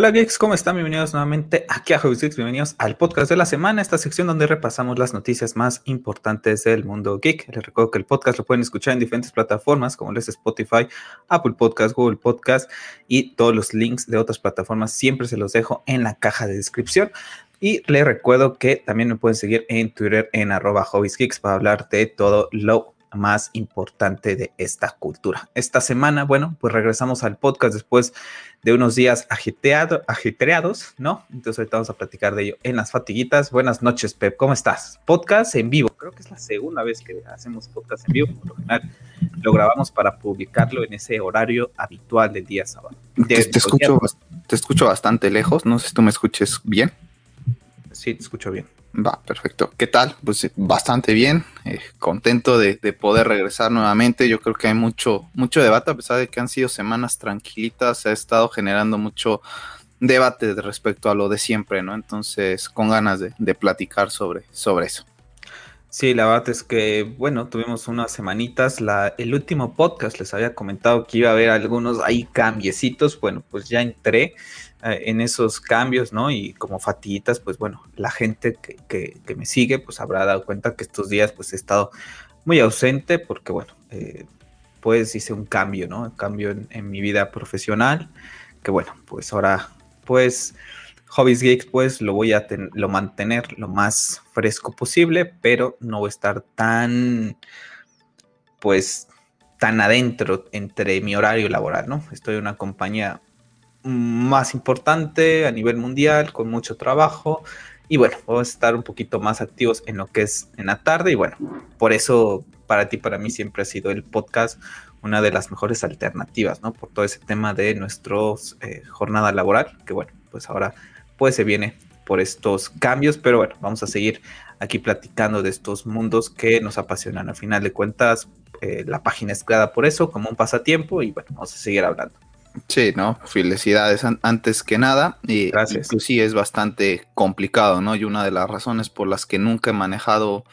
Hola Geeks, ¿cómo están? Bienvenidos nuevamente aquí a Hobbies Geeks, bienvenidos al podcast de la semana, esta sección donde repasamos las noticias más importantes del mundo geek. Les recuerdo que el podcast lo pueden escuchar en diferentes plataformas como es Spotify, Apple Podcast, Google Podcast y todos los links de otras plataformas siempre se los dejo en la caja de descripción. Y les recuerdo que también me pueden seguir en Twitter en @HobbiesGeeks para hablar de todo lo más importante de esta cultura. Esta semana, bueno, pues regresamos al podcast después de unos días ajetreados, ¿no? Entonces ahorita vamos a platicar de ello en las fatiguitas. Buenas noches, Pep, ¿cómo estás? Podcast en vivo, creo que es la segunda vez que hacemos podcast en vivo, por lo general lo grabamos para publicarlo en ese horario habitual del día sábado. Te escucho bastante lejos, no sé si tú me escuches bien. Sí, te escucho bien. Va, perfecto. ¿Qué tal? Pues bastante bien, contento de poder regresar nuevamente. Yo creo que hay mucho debate, a pesar de que han sido semanas tranquilitas, se ha estado generando mucho debate respecto a lo de siempre, ¿no? Entonces, con ganas de platicar sobre eso. Sí, la verdad es que, bueno, tuvimos unas semanitas, el último podcast les había comentado que iba a haber algunos ahí cambiecitos, bueno, pues ya entré en esos cambios, ¿no? Y como fatiguitas, pues bueno, la gente que me sigue, pues habrá dado cuenta que estos días, pues he estado muy ausente, porque bueno, pues hice un cambio, ¿no? Un cambio en mi vida profesional, que bueno, pues ahora, pues Hobbies Geeks, pues lo voy a mantener lo más fresco posible, pero no voy a estar tan adentro entre mi horario laboral, ¿no? Estoy en una compañía más importante a nivel mundial, con mucho trabajo, y bueno, vamos a estar un poquito más activos en lo que es en la tarde, y bueno, por eso para ti, para mí siempre ha sido el podcast una de las mejores alternativas, ¿no? Por todo ese tema de nuestra jornada laboral, que bueno, pues ahora pues se viene por estos cambios, pero bueno, vamos a seguir aquí platicando de estos mundos que nos apasionan. Al final de cuentas, la página es creada por eso, como un pasatiempo, y bueno, vamos a seguir hablando. Sí, ¿no? Felicidades antes que nada. Y gracias. Sí, es bastante complicado, ¿no? Y una de las razones por las que nunca he manejado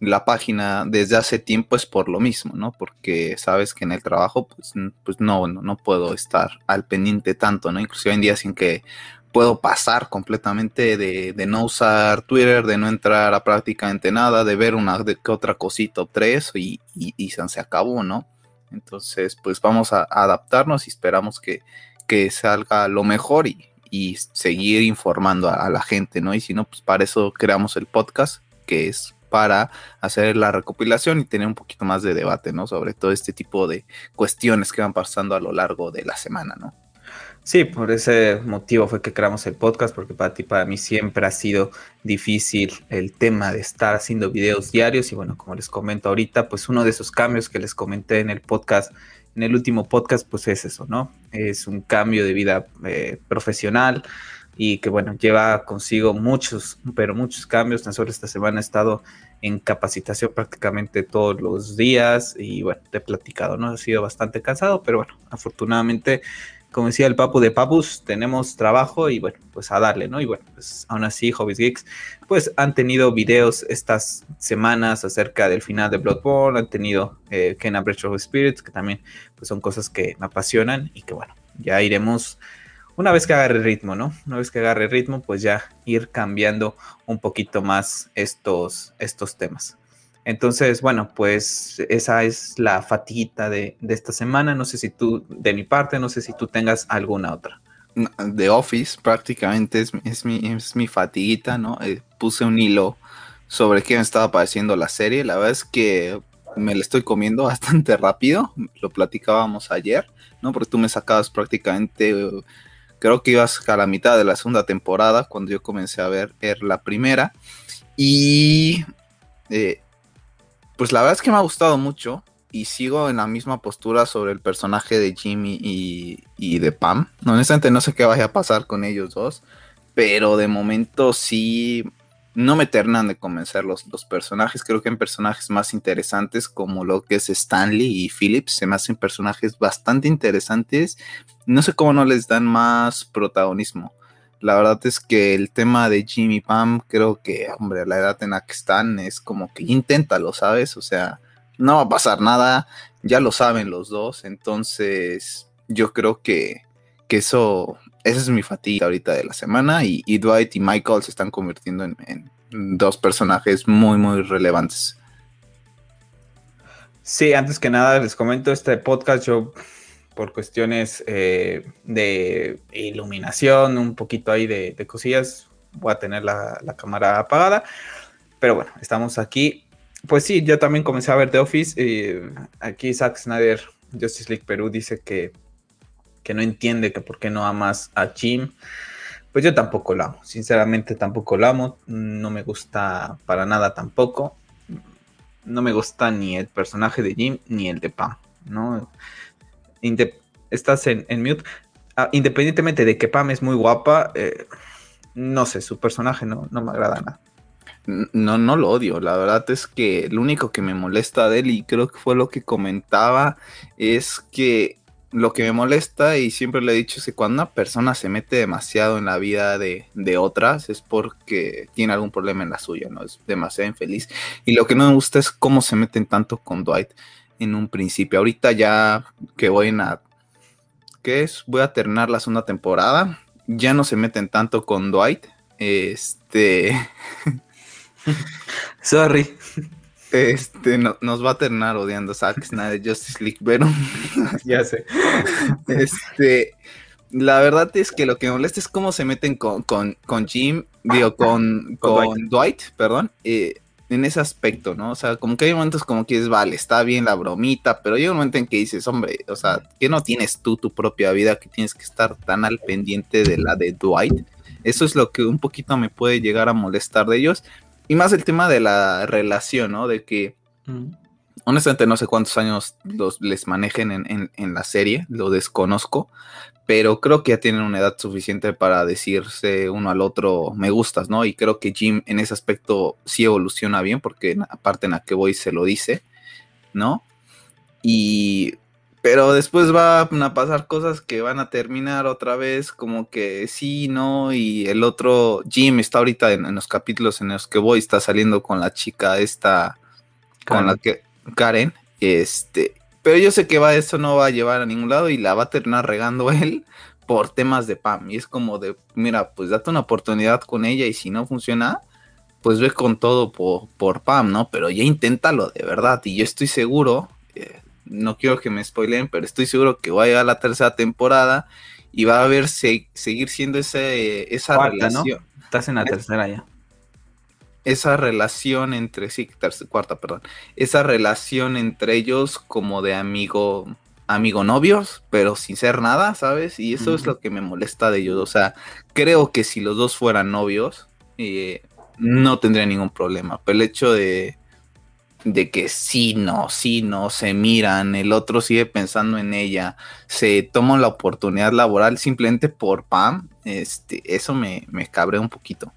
la página desde hace tiempo es por lo mismo, ¿no? Porque sabes que en el trabajo, pues no puedo estar al pendiente tanto, ¿no? Inclusive hay días en que puedo pasar completamente de no usar Twitter, de no entrar a prácticamente nada, de ver una que otra cosita o tres y se acabó, ¿no? Entonces, pues vamos a adaptarnos y esperamos que salga lo mejor y seguir informando a la gente, ¿no? Y si no, pues para eso creamos el podcast, que es para hacer la recopilación y tener un poquito más de debate, ¿no? Sobre todo este tipo de cuestiones que van pasando a lo largo de la semana, ¿no? Sí, por ese motivo fue que creamos el podcast, porque para ti, para mí siempre ha sido difícil el tema de estar haciendo videos diarios y bueno, como les comento ahorita, pues uno de esos cambios que les comenté en el podcast, en el último podcast, pues es eso, ¿no? Es un cambio de vida profesional y que bueno, lleva consigo muchos cambios. Tan solo esta semana he estado en capacitación prácticamente todos los días y bueno, te he platicado, ¿no? He sido bastante cansado, pero bueno, afortunadamente, como decía el Papu de Papus, tenemos trabajo y bueno, pues a darle, ¿no? Y bueno, pues aún así Hobbies Geeks pues han tenido videos estas semanas acerca del final de Bloodborne, han tenido Kenna Breach of Spirits, que también pues son cosas que me apasionan y que bueno, ya iremos, una vez que agarre ritmo, ¿no? Una vez que agarre ritmo, pues ya ir cambiando un poquito más estos temas. Entonces, bueno, pues esa es la fatiguita de esta semana. No sé si tú, de mi parte, no sé si tú tengas alguna otra. The Office prácticamente es mi fatiguita, ¿no? Puse un hilo sobre qué me estaba pareciendo la serie. La verdad es que me la estoy comiendo bastante rápido. Lo platicábamos ayer, ¿no? Porque tú me sacabas prácticamente, creo que ibas a la mitad de la segunda temporada cuando yo comencé a ver la primera. Y pues la verdad es que me ha gustado mucho y sigo en la misma postura sobre el personaje de Jimmy y de Pam. No, honestamente no sé qué vaya a pasar con ellos dos, pero de momento sí no me terminan de convencer los personajes. Creo que hay personajes más interesantes como lo que es Stanley y Phillips. Se me hacen personajes bastante interesantes. No sé cómo no les dan más protagonismo. La verdad es que el tema de Jimmy y Pam, creo que, hombre, la edad en la que están es como que inténtalo, ¿sabes? O sea, no va a pasar nada, ya lo saben los dos, entonces yo creo que eso Esa es mi fatiga ahorita de la semana, y Dwight y Michael se están convirtiendo en dos personajes muy, muy relevantes. Sí, antes que nada les comento, este podcast yo por cuestiones de iluminación, un poquito ahí de cosillas, voy a tener la cámara apagada, pero bueno, estamos aquí. Pues sí, yo también comencé a ver The Office, aquí Zack Snyder Justice League Perú dice que no entiende que por qué no amas a Jim. Pues yo tampoco lo amo, sinceramente tampoco lo amo, no me gusta para nada tampoco, no me gusta ni el personaje de Jim ni el de Pam, ¿no? Estás en mute. Ah, independientemente de que Pam es muy guapa, no sé, su personaje no me agrada nada. No lo odio, la verdad es que lo único que me molesta de él, y creo que fue lo que comentaba, es que lo que me molesta, y siempre lo he dicho, es que cuando una persona se mete demasiado en la vida de otras es porque tiene algún problema en la suya, ¿no? Es demasiado infeliz, y lo que no me gusta es cómo se meten tanto con Dwight en un principio. Ahorita ya que voy a terminar la segunda temporada, ya no se meten tanto con Dwight, Sorry. Nos va a terminar odiando Zack Snyder Justice League, pero ya sé. La verdad es que lo que me molesta es cómo se meten con Jim, digo, con Dwight, perdón, en ese aspecto, ¿no? O sea, como que hay momentos como que es, vale, está bien la bromita, pero llega un momento en que dices, hombre, o sea, que no tienes tú tu propia vida, que tienes que estar tan al pendiente de la de Dwight. Eso es lo que un poquito me puede llegar a molestar de ellos. Y más el tema de la relación, ¿no? De que, honestamente, no sé cuántos años les manejen en la serie, lo desconozco, pero creo que ya tienen una edad suficiente para decirse uno al otro, me gustas, ¿no? Y creo que Jim en ese aspecto sí evoluciona bien, porque aparte en la que voy se lo dice, ¿no? Pero después van a pasar cosas que van a terminar otra vez como que sí, no, y el otro Jim está ahorita en los capítulos en los que voy, está saliendo con la chica esta, Karen. Con la que Karen, pero yo sé que eso no va a llevar a ningún lado y la va a terminar regando él por temas de Pam, y es como de, mira, pues date una oportunidad con ella y si no funciona, pues ve con todo por Pam, ¿no? Pero ya inténtalo de verdad, y yo estoy seguro... no quiero que me spoileen, pero estoy seguro que va a llegar la tercera temporada y va a haber seguir siendo esa cuarta, relación, ¿no? Estás en la tercera ya. Esa relación entre... Sí, cuarta, perdón. Esa relación entre ellos como de amigo novios, pero sin ser nada, ¿sabes? Y eso es lo que me molesta de ellos. O sea, creo que si los dos fueran novios, no tendría ningún problema. Pero el hecho de que sí, no, se miran, el otro sigue pensando en ella, se toma la oportunidad laboral simplemente por Pam, eso me cabrea un poquito.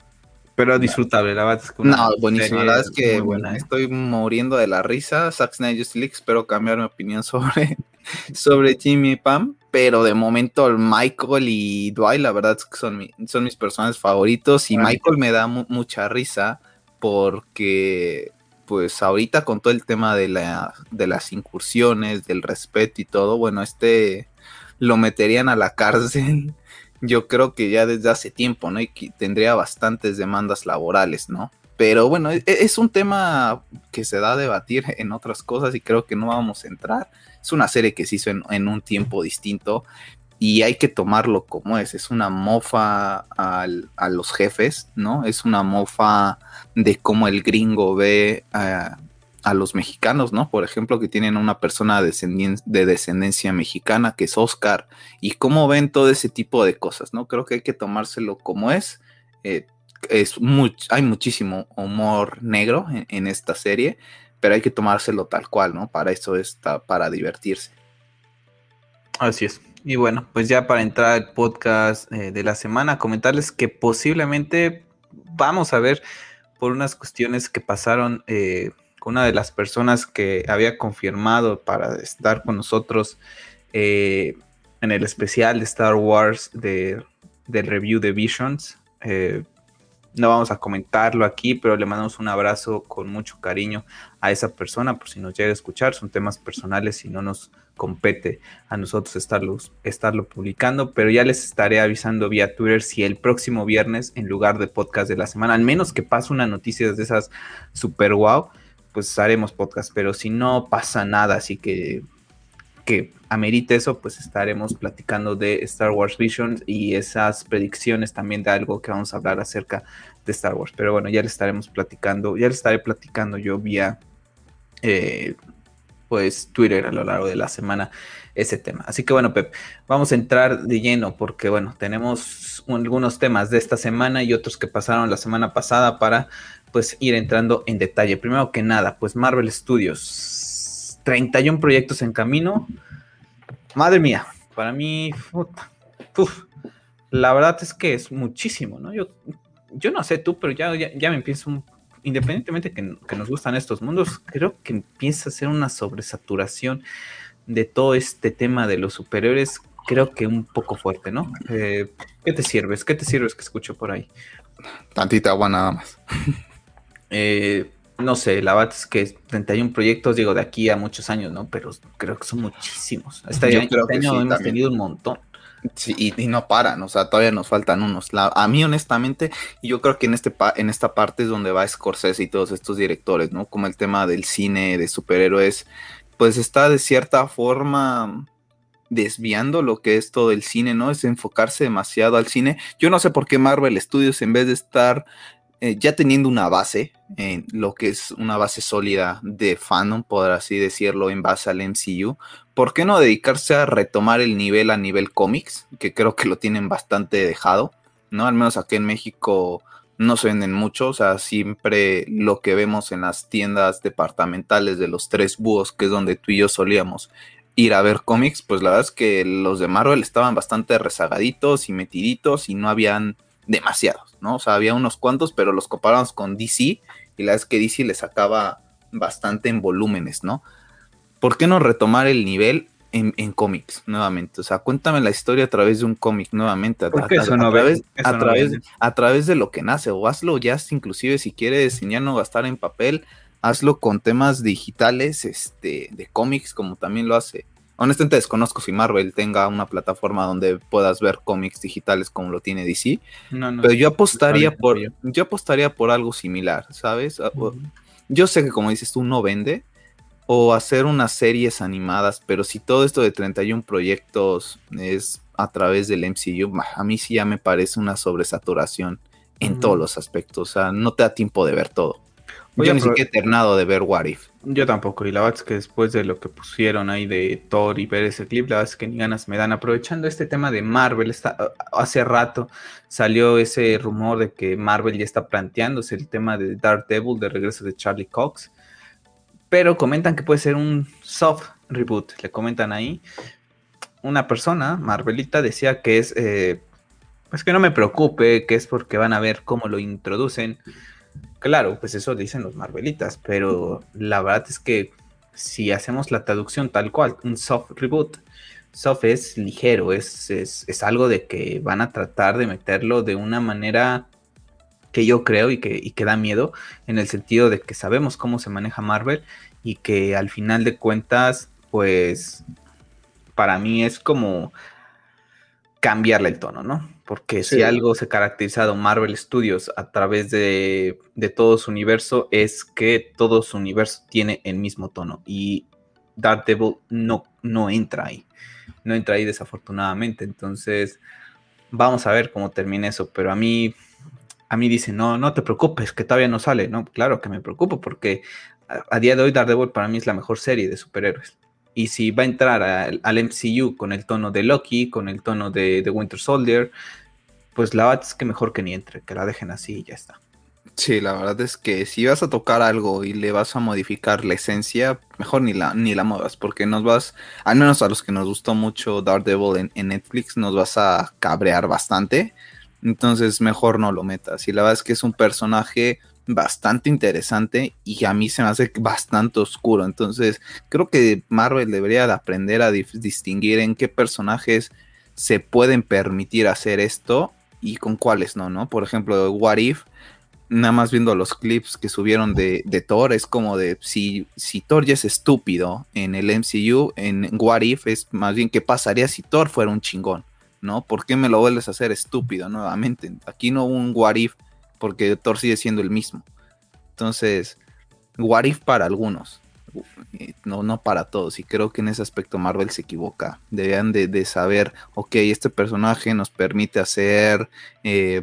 Pero disfrutable, la verdad es que... No, buenísimo, la verdad es que buena, estoy muriendo de la risa. Zack Snyder Justice League, espero cambiar mi opinión sobre Jimmy y Pam, pero de momento Michael y Dwight, la verdad es que son mis personajes favoritos, y Michael me da mucha risa porque... pues ahorita con todo el tema de las incursiones, del respeto y todo, bueno, lo meterían a la cárcel, yo creo que ya desde hace tiempo, ¿no? Y que tendría bastantes demandas laborales, ¿no? Pero bueno, es un tema que se da a debatir en otras cosas y creo que no vamos a entrar. Es una serie que se hizo en un tiempo distinto y hay que tomarlo como es. Es una mofa a los jefes, ¿no? Es una mofa de cómo el gringo ve a los mexicanos, ¿no? Por ejemplo, que tienen una persona de descendencia mexicana, que es Oscar, y cómo ven todo ese tipo de cosas, ¿no? Creo que hay que tomárselo como es. Hay muchísimo humor negro en esta serie, pero hay que tomárselo tal cual, ¿no? Para eso está, para divertirse. Así es. Y bueno, pues ya para entrar al podcast de la semana, comentarles que posiblemente vamos a ver, por unas cuestiones que pasaron con una de las personas que había confirmado para estar con nosotros en el especial de Star Wars del review de Visions, No vamos a comentarlo aquí, pero le mandamos un abrazo con mucho cariño a esa persona, por si nos llega a escuchar. Son temas personales y no nos compete a nosotros estarlo publicando, pero ya les estaré avisando vía Twitter si el próximo viernes, en lugar de podcast de la semana, al menos que pase una noticia de esas super guau, pues haremos podcast, pero si no pasa nada, así que amerite eso, pues estaremos platicando de Star Wars Visions y esas predicciones también de algo que vamos a hablar acerca de Star Wars. Pero bueno, ya les estaré platicando yo vía pues Twitter a lo largo de la semana ese tema. Así que bueno, Pep, vamos a entrar de lleno porque bueno, tenemos algunos temas de esta semana y otros que pasaron la semana pasada para pues ir entrando en detalle. Primero que nada, pues Marvel Studios, 31 proyectos en camino. Madre mía, para mí, la verdad es que es muchísimo, ¿no? Yo no sé tú, pero ya me empiezo, independientemente que nos gustan estos mundos, creo que empieza a ser una sobresaturación de todo este tema de los superiores, creo que un poco fuerte, ¿no? ¿Qué te sirves que escucho por ahí? Tantita agua nada más. No sé, la verdad es que 31 proyectos, digo, de aquí a muchos años, ¿no? Pero creo que son muchísimos. Este año hemos también tenido un montón. Sí, y no paran, o sea, todavía nos faltan unos. A mí, honestamente, yo creo que en esta parte es donde va Scorsese y todos estos directores, ¿no? Como el tema del cine, de superhéroes, pues está de cierta forma desviando lo que es todo el cine, ¿no? Es enfocarse demasiado al cine. Yo no sé por qué Marvel Studios, en vez de estar ya teniendo una base, lo que es una base sólida de fandom, por así decirlo, en base al MCU, ¿por qué no dedicarse a retomar el nivel a nivel cómics? Que creo que lo tienen bastante dejado, ¿no? Al menos aquí en México no se venden mucho, o sea, siempre lo que vemos en las tiendas departamentales de los Tres Búhos, que es donde tú y yo solíamos ir a ver cómics, pues la verdad es que los de Marvel estaban bastante rezagaditos y metiditos y no habían demasiados, ¿no? O sea, había unos cuantos, pero los comparamos con DC, y la verdad es que DC les sacaba bastante en volúmenes, ¿no? ¿Por qué no retomar el nivel en cómics nuevamente? O sea, cuéntame la historia a través de un cómic nuevamente, a través de lo que nace, o hazlo ya, inclusive si quieres ya no gastar en papel, hazlo con temas digitales, de cómics, como también lo hace. Honestamente desconozco si Marvel tenga una plataforma donde puedas ver cómics digitales como lo tiene DC, no, pero yo apostaría por algo similar, ¿sabes? Uh-huh. Yo sé que como dices tú no vende, o hacer unas series animadas, pero si todo esto de 31 proyectos es a través del MCU, a mí sí ya me parece una sobresaturación en todos los aspectos, o sea, no te da tiempo de ver todo. Yo ni siquiera he terminado de ver What If. Yo tampoco, y la verdad es que después de lo que pusieron ahí de Thor y ver ese clip, la verdad es que ni ganas me dan. Aprovechando este tema de Marvel, hace rato salió ese rumor de que Marvel ya está planteándose el tema de Daredevil, de regreso de Charlie Cox, pero comentan que puede ser un soft reboot, le comentan ahí. Una persona, Marvelita, decía que es, pues que no me preocupe, que es porque van a ver cómo lo introducen. Claro, pues eso dicen los Marvelitas, pero la verdad es que si hacemos la traducción tal cual, un soft reboot, soft es ligero, es algo de que van a tratar de meterlo de una manera que yo creo y que da miedo, en el sentido de que sabemos cómo se maneja Marvel y que al final de cuentas, pues para mí es como cambiarle el tono, ¿no? Porque sí, si algo se ha caracterizado Marvel Studios a través de todo su universo, es que todo su universo tiene el mismo tono. Y Daredevil no entra ahí. No entra ahí, desafortunadamente. Entonces, vamos a ver cómo termina eso. Pero a mí dicen, no te preocupes, que todavía no sale. No, claro que me preocupo, porque a día de hoy Daredevil para mí es la mejor serie de superhéroes. Y si va a entrar al MCU con el tono de Loki, con el tono de Winter Soldier, pues la verdad es que mejor que ni entre, que la dejen así y ya está. Sí, la verdad es que si vas a tocar algo y le vas a modificar la esencia, mejor ni la muevas, porque al menos a los que nos gustó mucho Daredevil en Netflix, nos vas a cabrear bastante, entonces mejor no lo metas. Y la verdad es que es un personaje bastante interesante y a mí se me hace bastante oscuro, entonces creo que Marvel debería de aprender a distinguir en qué personajes se pueden permitir hacer esto y con cuáles no, ¿no? Por ejemplo, What If, nada más viendo los clips que subieron de Thor, es como de, si Thor ya es estúpido en el MCU, en What If es más bien qué pasaría si Thor fuera un chingón, ¿no? ¿Por qué me lo vuelves a hacer estúpido nuevamente? Aquí no hubo un What If, porque Thor sigue siendo el mismo. Entonces, What If para algunos, no para todos, y creo que en ese aspecto Marvel se equivoca. Deberían de saber, ok, este personaje nos permite hacer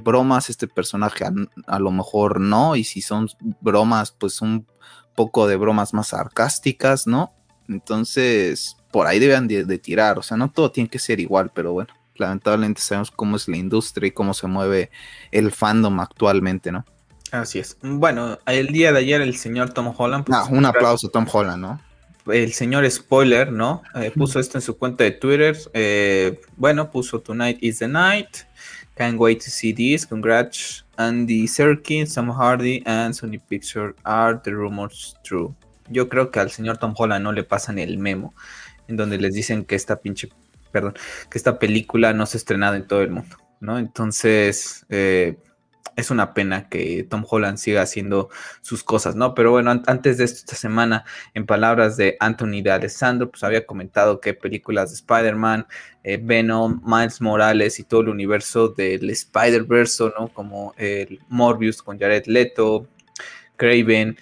bromas, este personaje a lo mejor no, y si son bromas, pues un poco de bromas más sarcásticas, ¿no? Entonces, por ahí deberían de tirar, o sea, no todo tiene que ser igual, pero bueno, lamentablemente sabemos cómo es la industria y cómo se mueve el fandom actualmente, ¿no? Así es. Bueno, el día de ayer el señor Tom Holland... un aplauso a Tom Holland, ¿no? El señor Spoiler, ¿no? Puso esto en su cuenta de Twitter. Puso Tonight is the Night. Can't wait to see this. Congrats. Andy Serkis, Sam Hardy and Sony Pictures are the rumors true. Yo creo que al señor Tom Holland no le pasan el memo, en donde les dicen que esta película no se ha estrenado en todo el mundo, ¿no? Entonces... es una pena que Tom Holland siga haciendo sus cosas, ¿no? Pero bueno, antes de esta semana, en palabras de Anthony D'Alessandro, pues había comentado que películas de Spider-Man, Venom, Miles Morales y todo el universo del Spider-Verse, ¿no? Como el Morbius con Jared Leto, Craven,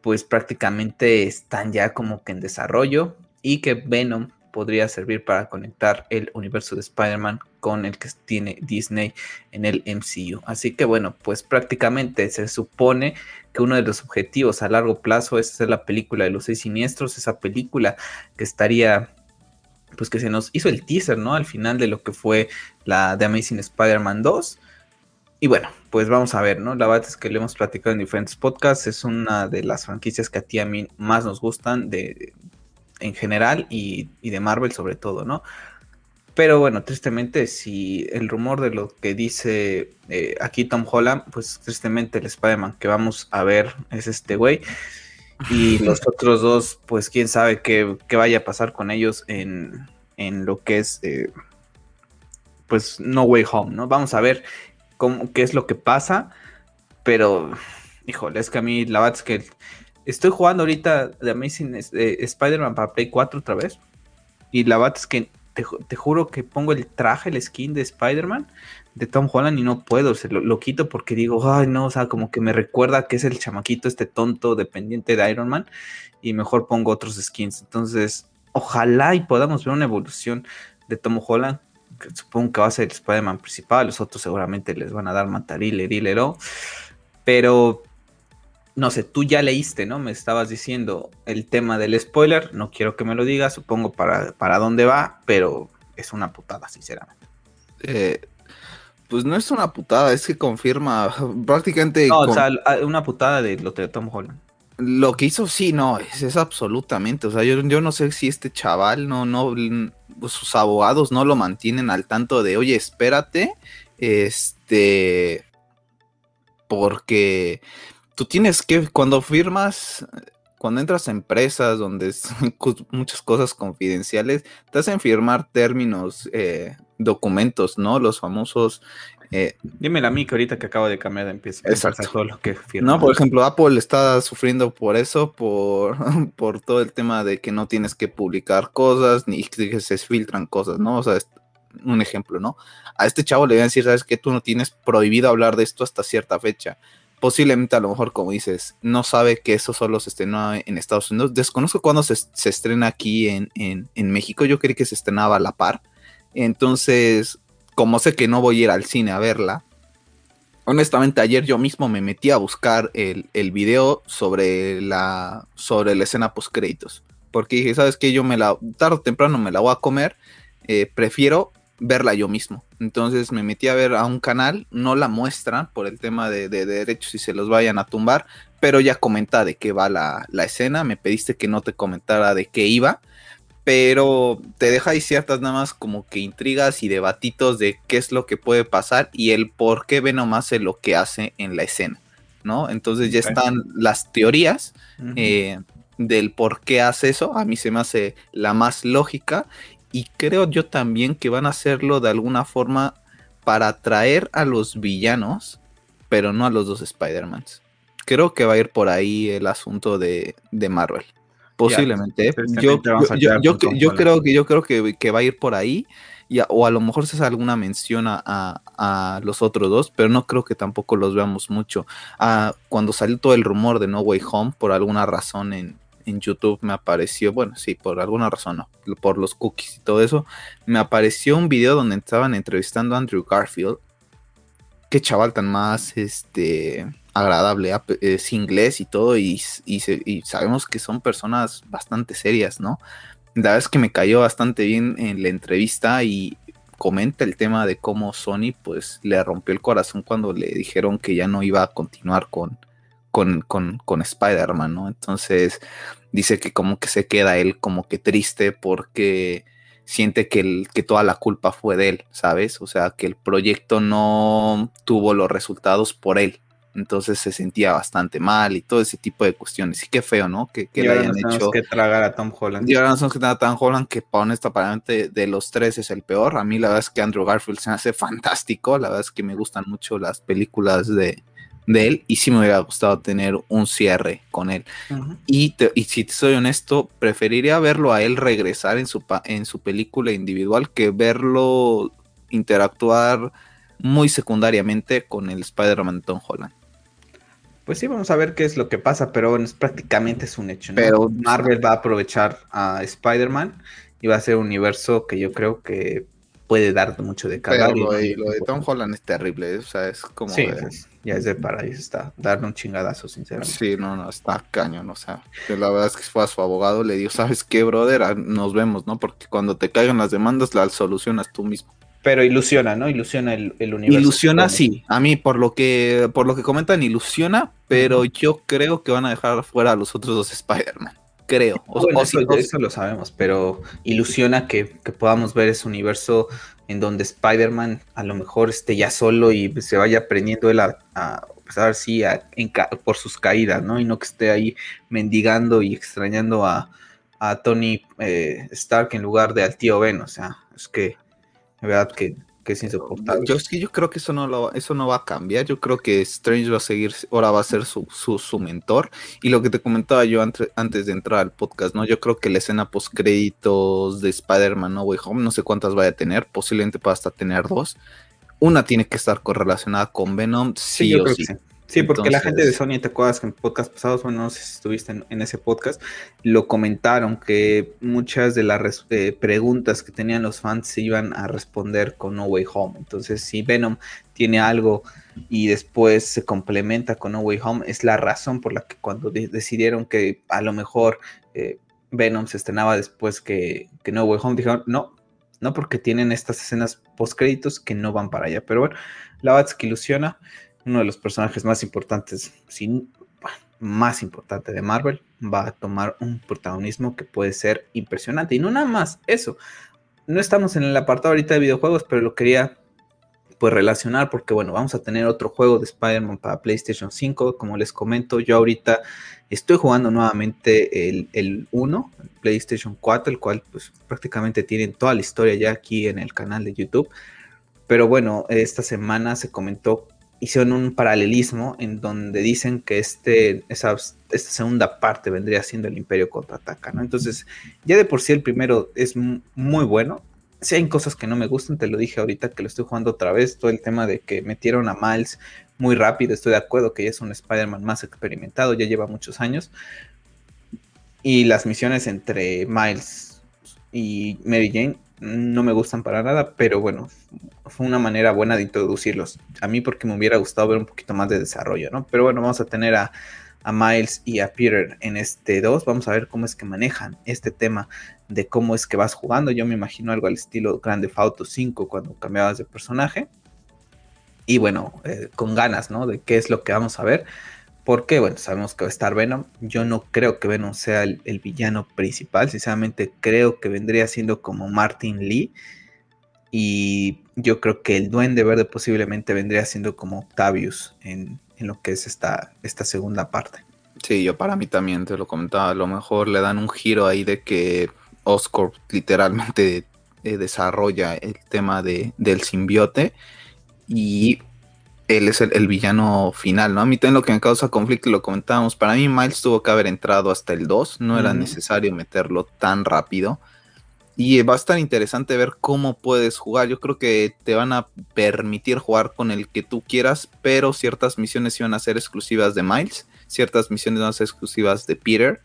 pues prácticamente están ya como que en desarrollo, y que Venom podría servir para conectar el universo de Spider-Man con el que tiene Disney en el MCU. Así que bueno, pues prácticamente se supone que uno de los objetivos a largo plazo es hacer la película de los 6 siniestros, esa película que estaría, pues que se nos hizo el teaser, ¿no? Al final de lo que fue la de Amazing Spider-Man 2. Y bueno, pues vamos a ver, ¿no? La verdad es que lo hemos platicado en diferentes podcasts, es una de las franquicias que a ti y a mí más nos gustan en general y de Marvel sobre todo, ¿no? Pero bueno, tristemente, si el rumor de lo que dice aquí Tom Holland, pues tristemente el Spider-Man que vamos a ver es este güey, y los otros dos, pues quién sabe qué vaya a pasar con ellos en lo que es pues No Way Home, ¿no? Vamos a ver qué es lo que pasa, pero híjole, es que a mí la verdad es que estoy jugando ahorita The Amazing Spider-Man para Play 4 otra vez. Y la verdad es que te juro que pongo el traje, el skin de Spider-Man de Tom Holland y no puedo. Lo quito porque digo, ay no, o sea, como que me recuerda que es el chamaquito este tonto dependiente de Iron Man. Y mejor pongo otros skins. Entonces, ojalá y podamos ver una evolución de Tom Holland. Que supongo que va a ser el Spider-Man principal. Los otros seguramente les van a dar matarile, dilero. Pero... no sé, tú ya leíste, ¿no? Me estabas diciendo el tema del spoiler. No quiero que me lo digas, supongo para dónde va, pero es una putada, sinceramente. Pues no es una putada, es que confirma prácticamente... No, o sea, una putada de lo de Tom Holland. Lo que hizo, sí, no, es absolutamente. O sea, yo no sé si este chaval, sus abogados no lo mantienen al tanto de, oye, espérate, porque... tú tienes que, cuando entras a empresas donde hay muchas cosas confidenciales, te hacen firmar términos, documentos, ¿no? Los famosos... dímela a mí que ahorita que acabo de cambiar empiezo a pensar todo lo que firma. No, por ejemplo, Apple está sufriendo por eso, por todo el tema de que no tienes que publicar cosas, ni que se filtran cosas, ¿no? O sea, un ejemplo, ¿no? A este chavo le voy a decir, ¿sabes qué? Tú no tienes prohibido hablar de esto hasta cierta fecha. Posiblemente a lo mejor, como dices, no sabe que eso solo se estrenó en Estados Unidos. Desconozco cuándo se estrena aquí en México. Yo creí que se estrenaba a la par. Entonces, como sé que no voy a ir al cine a verla, honestamente ayer yo mismo me metí a buscar el video sobre la escena post créditos. Porque dije, ¿sabes qué? Tarde o temprano me la voy a comer. Prefiero verla yo mismo. Entonces me metí a ver a un canal, no la muestran por el tema de derechos y se los vayan a tumbar, pero ya comenta de qué va la escena. Me pediste que no te comentara de qué iba, pero te deja ahí ciertas nada más como que intrigas y debatitos de qué es lo que puede pasar y el por qué Venom hace lo que hace en la escena, ¿no? Entonces ya están las teorías, uh-huh, del por qué hace eso. A mí se me hace la más lógica. Y creo yo también que van a hacerlo de alguna forma para atraer a los villanos, pero no a los dos Spider-Mans. Creo que va a ir por ahí el asunto de Marvel. Posiblemente. Yeah, yo creo que va a ir por ahí. O a lo mejor se hace alguna mención a los otros dos, pero no creo que tampoco los veamos mucho. Cuando salió todo el rumor de No Way Home, por alguna razón en YouTube me apareció, bueno, sí, por alguna razón no, por los cookies y todo eso, me apareció un video donde estaban entrevistando a Andrew Garfield. Qué chaval tan más agradable, es inglés y todo, y sabemos que son personas bastante serias, ¿no? La verdad es que me cayó bastante bien en la entrevista y comenta el tema de cómo Sony pues le rompió el corazón cuando le dijeron que ya no iba a continuar con Spider-Man, ¿no? Entonces dice que como que se queda él como que triste porque siente que toda la culpa fue de él, ¿sabes? O sea, que el proyecto no tuvo los resultados por él. Entonces se sentía bastante mal y todo ese tipo de cuestiones. Y qué feo, ¿no? Que le hayan hecho que tragar a Tom Holland. Y ahora nos tenemos que tragar a Tom Holland, que honestamente de los tres es el peor. A mí la verdad es que Andrew Garfield se hace fantástico. La verdad es que me gustan mucho las películas de él. Y sí me hubiera gustado tener un cierre con él. Uh-huh. Y si soy honesto, preferiría verlo a él regresar en su película individual que verlo interactuar muy secundariamente con el Spider-Man Tom Holland. Pues sí, vamos a ver qué es lo que pasa, pero bueno, prácticamente es un hecho, ¿no? Pero Marvel va a aprovechar a Spider-Man y va a ser un universo que yo creo que puede dar mucho de cagar. Pero lo de Tom Holland es terrible, o sea, es como... Sí, ya es de paraíso, está darle un chingadazo, sinceramente. Sí, no, está cañón, o sea, que la verdad es que fue a su abogado, le dijo, ¿sabes qué, brother? Nos vemos, ¿no? Porque cuando te caigan las demandas, las solucionas tú mismo. Pero ilusiona, ¿no? Ilusiona el universo. Ilusiona, sí. A mí, por lo que comentan, ilusiona, pero yo creo que van a dejar fuera a los otros dos Spider-Man. Creo. Eso lo sabemos, pero ilusiona que podamos ver ese universo en donde Spider-Man a lo mejor esté ya solo y se vaya aprendiendo él por sus caídas, ¿no? Y no que esté ahí mendigando y extrañando a Tony Stark en lugar de al tío Ben. O sea, es que... La verdad que es insoportable. Yo creo que eso no va a cambiar. Yo creo que Strange va a seguir, ahora va a ser su mentor. Y lo que te comentaba yo antes de entrar al podcast, ¿no? Yo creo que la escena post créditos de Spider-Man No Way Home, no sé cuántas vaya a tener, posiblemente pueda hasta tener 2. Una tiene que estar correlacionada con Venom, sí o sí. Sí, porque entonces, la gente de Sony, te acuerdas que en podcast pasados, bueno, no sé si estuviste en ese podcast, lo comentaron que muchas de las preguntas que tenían los fans se iban a responder con No Way Home. Entonces, si Venom tiene algo y después se complementa con No Way Home, es la razón por la que cuando decidieron que a lo mejor Venom se estrenaba después que No Way Home, dijeron no, porque tienen estas escenas postcréditos que no van para allá. Pero bueno, la verdad es que ilusiona. Uno de los personajes más importantes, más importante de Marvel, va a tomar un protagonismo que puede ser impresionante. Y no nada más eso. No estamos en el apartado ahorita de videojuegos, pero lo quería pues relacionar porque, bueno, vamos a tener otro juego de Spider-Man para PlayStation 5. Como les comento, yo ahorita estoy jugando nuevamente el 1, el PlayStation 4, el cual pues prácticamente tienen toda la historia ya aquí en el canal de YouTube. Pero bueno, esta semana se comentó, hicieron un paralelismo en donde dicen que esta segunda parte vendría siendo el Imperio Contraataca, ¿no? Entonces, ya de por sí el primero es muy bueno. Sí hay cosas que no me gustan, te lo dije ahorita que lo estoy jugando otra vez, todo el tema de que metieron a Miles muy rápido, estoy de acuerdo que ya es un Spider-Man más experimentado, ya lleva muchos años. Y las misiones entre Miles y Mary Jane no me gustan para nada, pero bueno, fue una manera buena de introducirlos. A mí porque me hubiera gustado ver un poquito más de desarrollo, ¿no? Pero bueno, vamos a tener a Miles y a Peter en este 2. Vamos a ver cómo es que manejan este tema de cómo es que vas jugando. Yo me imagino algo al estilo Grand Theft Auto 5 cuando cambiabas de personaje. Y bueno, con ganas, ¿no? De qué es lo que vamos a ver. Porque, bueno, sabemos que va a estar Venom. Yo no creo que Venom sea el villano principal. Sinceramente, creo que vendría siendo como Martin Lee. Y yo creo que el Duende Verde posiblemente vendría siendo como Octavius en lo que es esta segunda parte. Sí, yo para mí también te lo comentaba. A lo mejor le dan un giro ahí de que Oscorp literalmente desarrolla el tema del simbiote. y él es el villano final, ¿no? A mí también lo que me causa conflicto, y lo comentábamos, para mí Miles tuvo que haber entrado hasta el 2, no era necesario meterlo tan rápido, y va a estar interesante ver cómo puedes jugar. Yo creo que te van a permitir jugar con el que tú quieras, pero ciertas misiones iban a ser exclusivas de Miles, ciertas misiones van a ser exclusivas de Peter.